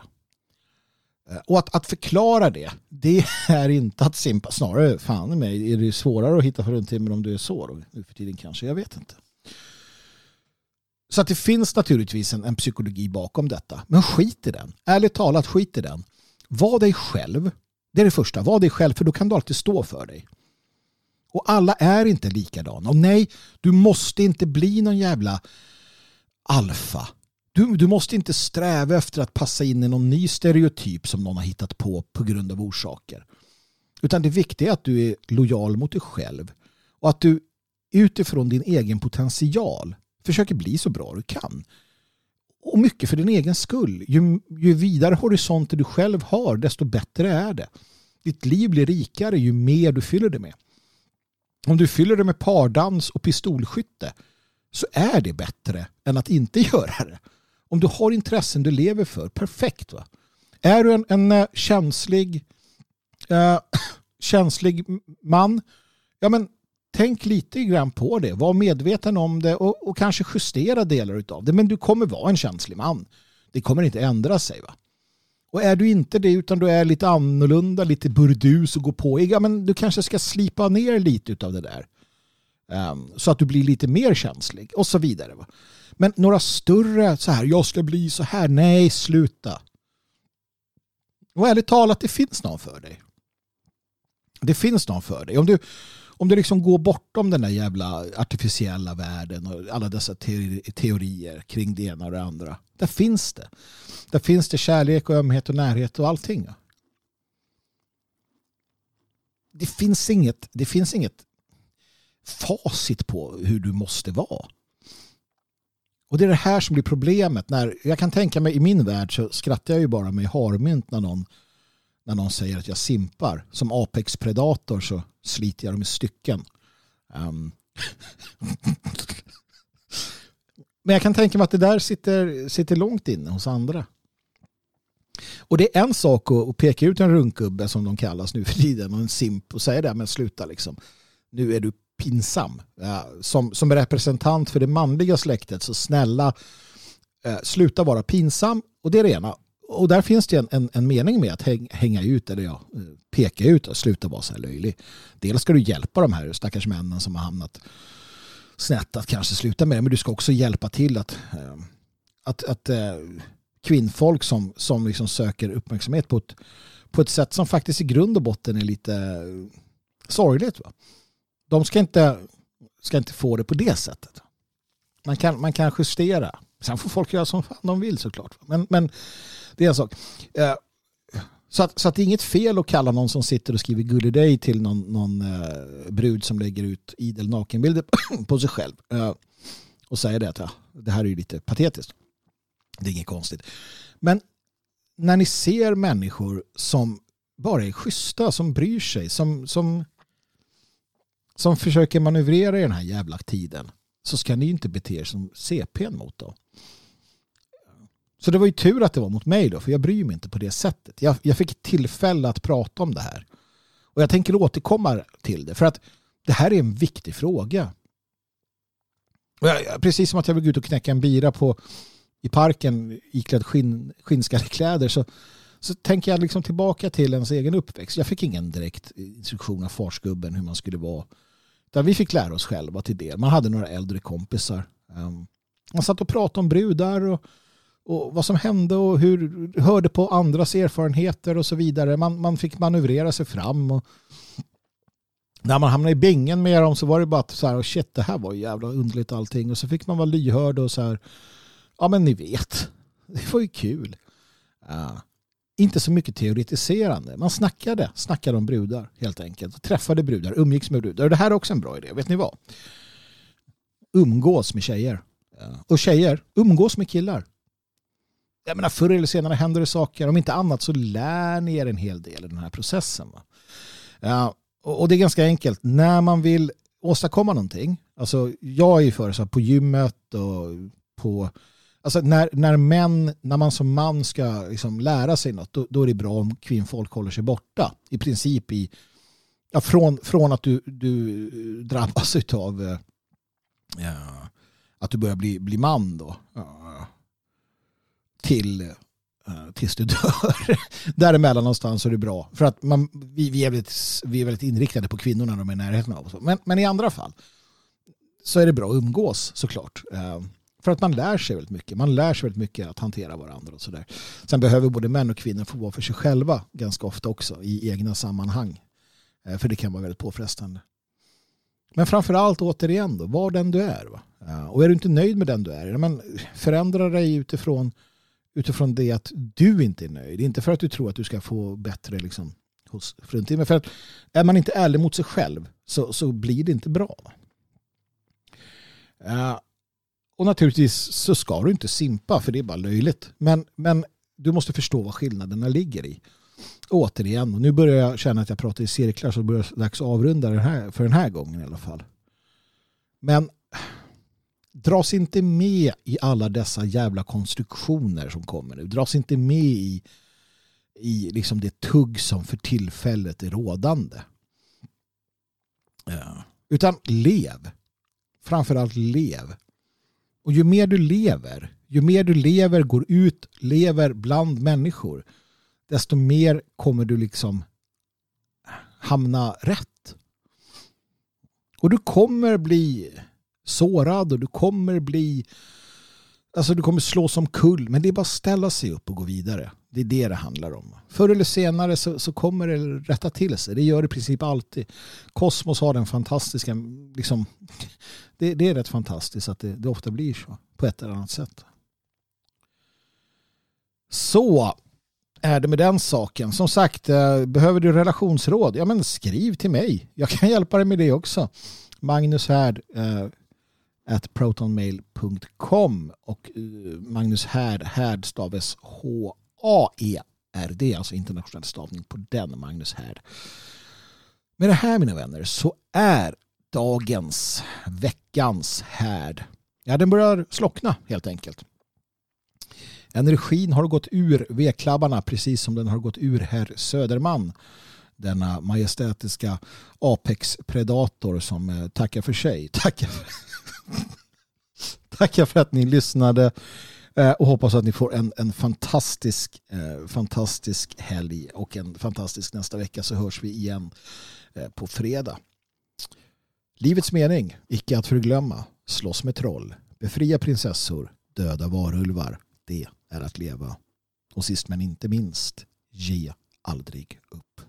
Och att, att förklara det, det är inte att simpa. Snarare, fan mig, är det svårare att hitta för en timme om du är så då, nu för tiden kanske, jag vet inte. Så att det finns naturligtvis en, en psykologi bakom detta. Men skit i den. Ärligt talat, skit i den. Var dig själv. Det är det första. Var dig själv, för då kan du alltid stå för dig. Och alla är inte likadana. Och nej, du måste inte bli någon jävla alfa. Du, du måste inte sträva efter att passa in i någon ny stereotyp som någon har hittat på på grund av orsaker. Utan det viktiga är att du är lojal mot dig själv och att du utifrån din egen potential försöker bli så bra du kan. Och mycket för din egen skull. Ju, ju vidare horisonter du själv har, desto bättre är det. Ditt liv blir rikare ju mer du fyller det med. Om du fyller det med pardans och pistolskytte så är det bättre än att inte göra det. Om du har intressen du lever för, perfekt va? Är du en, en känslig, eh, känslig man, ja men tänk lite grann på det. Var medveten om det och, och kanske justera delar utav det. Men du kommer vara en känslig man. Det kommer inte ändra sig va? Och är du inte det utan du är lite annorlunda, lite burdus och går på, ja men du kanske ska slipa ner lite utav det där. Um, så att du blir lite mer känslig och så vidare. Va? Men några större så här, jag ska bli så här, nej sluta. Och ärligt talat, det finns någon för dig. Det finns någon för dig. Om du, om du liksom går bortom den där jävla artificiella världen och alla dessa teori, teorier kring det ena och det andra. Där finns det. Där finns det kärlek och ömhet och närhet och allting. Va? Det finns inget, det finns inget facit på hur du måste vara. Och det är det här som blir problemet. När jag kan tänka mig i min värld så skrattar jag ju bara med harmynt när någon, när någon säger att jag simpar. Som Apex-predator så sliter jag dem i stycken. Um. Men jag kan tänka mig att det där sitter, sitter långt inne hos andra. Och det är en sak att peka ut en runkubbe som de kallas nu för tiden och en simp och säga det, men sluta liksom. Nu är du pinsam. Som, som representant för det manliga släktet, så snälla eh, sluta vara pinsam. Och det är det ena. Och där finns det en, en, en mening med att häng, hänga ut eller ja, peka ut och sluta vara så här löjlig. Dels ska du hjälpa de här stackars männen som har hamnat snett att kanske sluta med det, men du ska också hjälpa till att, eh, att, att eh, kvinnfolk som, som liksom söker uppmärksamhet på ett, på ett sätt som faktiskt i grund och botten är lite eh, sorgligt va? De ska inte, ska inte få det på det sättet. Man kan, man kan justera. Sen får folk göra som fan de vill såklart. Men, men det är en sak. Så att, så att det är inget fel att kalla någon som sitter och skriver gullig dig till någon, någon brud som lägger ut idel nakenbilder på sig själv. Och säger det att ja, det här är ju lite patetiskt. Det är inget konstigt. Men när ni ser människor som bara är schyssta, som bryr sig, som... som som försöker manövrera i den här jävla tiden, så ska ni inte bete er som C P:n mot då. Så det var ju tur att det var mot mig då, för jag bryr mig inte på det sättet. Jag, jag fick tillfälle att prata om det här. Och jag tänker återkomma till det, för att det här är en viktig fråga. Jag, precis som att jag vill gå ut och knäcka en bira på, i parken iklädd skinn, skinnskade kläder, så Så tänker jag liksom tillbaka till ens egen uppväxt. Jag fick ingen direkt instruktion av farsgubben hur man skulle vara. Där vi fick lära oss själva till det. Man hade några äldre kompisar. Man satt och pratade om brudar och, och vad som hände och hur, hörde på andras erfarenheter och så vidare. Man, man fick manövrera sig fram. Och när man hamnade i bingen med dem så var det bara att så här, shit, det här var jävla underligt allting. Och så fick man vara lyhörd och så här, ja men ni vet, det var ju kul. Ja. inte så mycket teoretiserande. Man snackade, snackade om brudar helt enkelt. Träffade brudar, umgicks med brudar. Och det här är också en bra idé, vet ni vad? Umgås med tjejer. Och tjejer, umgås med killar. Jag menar, förr eller senare händer det saker. Om inte annat så lär ni er en hel del i den här processen. Va? Ja, och det är ganska enkelt. När man vill åstadkomma någonting. Alltså, jag är ju för så här, på gymmet och på... Alltså när, när män, när man som man ska liksom lära sig något, då, då är det bra om kvinnfolk håller sig borta. I princip i, ja, från, från att du, du drabbas av ja, att du börjar bli, bli man då. Ja. Till, tills du dör. Däremellan någonstans så är det bra. För att man, vi, vi, är väldigt, vi är väldigt inriktade på kvinnorna när de är i närheten av oss. Men, men i andra fall så är det bra att umgås såklart. För att man lär sig väldigt mycket. Man lär sig väldigt mycket att hantera varandra och sådär. Sen behöver både män och kvinnor få vara för sig själva ganska ofta också i egna sammanhang. För det kan vara väldigt påfrestande. Men framförallt återigen då, var den du är. Va? Och är du inte nöjd med den du är, men förändra dig utifrån, utifrån det att du inte är nöjd. Inte för att du tror att du ska få bättre liksom, hos framtiden. Men för att är man inte ärlig mot sig själv så, så blir det inte bra. Ja. Och naturligtvis så ska du inte simpa, för det är bara löjligt. Men, men du måste förstå vad skillnaderna ligger i. Återigen, och nu börjar jag känna att jag pratar i cirklar, så börjar jag dags avrunda den här, för den här gången i alla fall. Men dras inte med i alla dessa jävla konstruktioner som kommer nu. Dras inte med i, i liksom det tugg som för tillfället är rådande. Ja. Utan lev. Framförallt lev. Och ju mer du lever, ju mer du lever, går ut, lever bland människor, desto mer kommer du liksom hamna rätt. Och du kommer bli sårad och du kommer bli, alltså du kommer slå som kull, men det är bara att ställa sig upp och gå vidare. Det är det det handlar om. Förr eller senare så, så kommer det rätta till sig. Det gör det i princip alltid. Kosmos har den fantastiska... Liksom, det, det är rätt fantastiskt att det, det ofta blir så. På ett eller annat sätt. Så är det med den saken. Som sagt, behöver du relationsråd? Ja, men skriv till mig. Jag kan hjälpa dig med det också. Magnushärd eh, at protonmail punkt com och Magnushärd, härd stavas H A E R D, alltså internationell stavning på den, Magnus Härd. Med det här, mina vänner, så är dagens, veckans härd. Ja, den börjar slockna helt enkelt. Energin har gått ur veklabbarna, precis som den har gått ur herr Söderman. Denna majestätiska Apex-predator som tackar för sig. Tackar för, tackar för att ni lyssnade. Och hoppas att ni får en, en fantastisk, eh, fantastisk helg och en fantastisk nästa vecka, så hörs vi igen eh, på fredag. Livets mening, icke att förglömma, slåss med troll, befria prinsessor, döda varulvar, det är att leva. Och sist men inte minst, ge aldrig upp.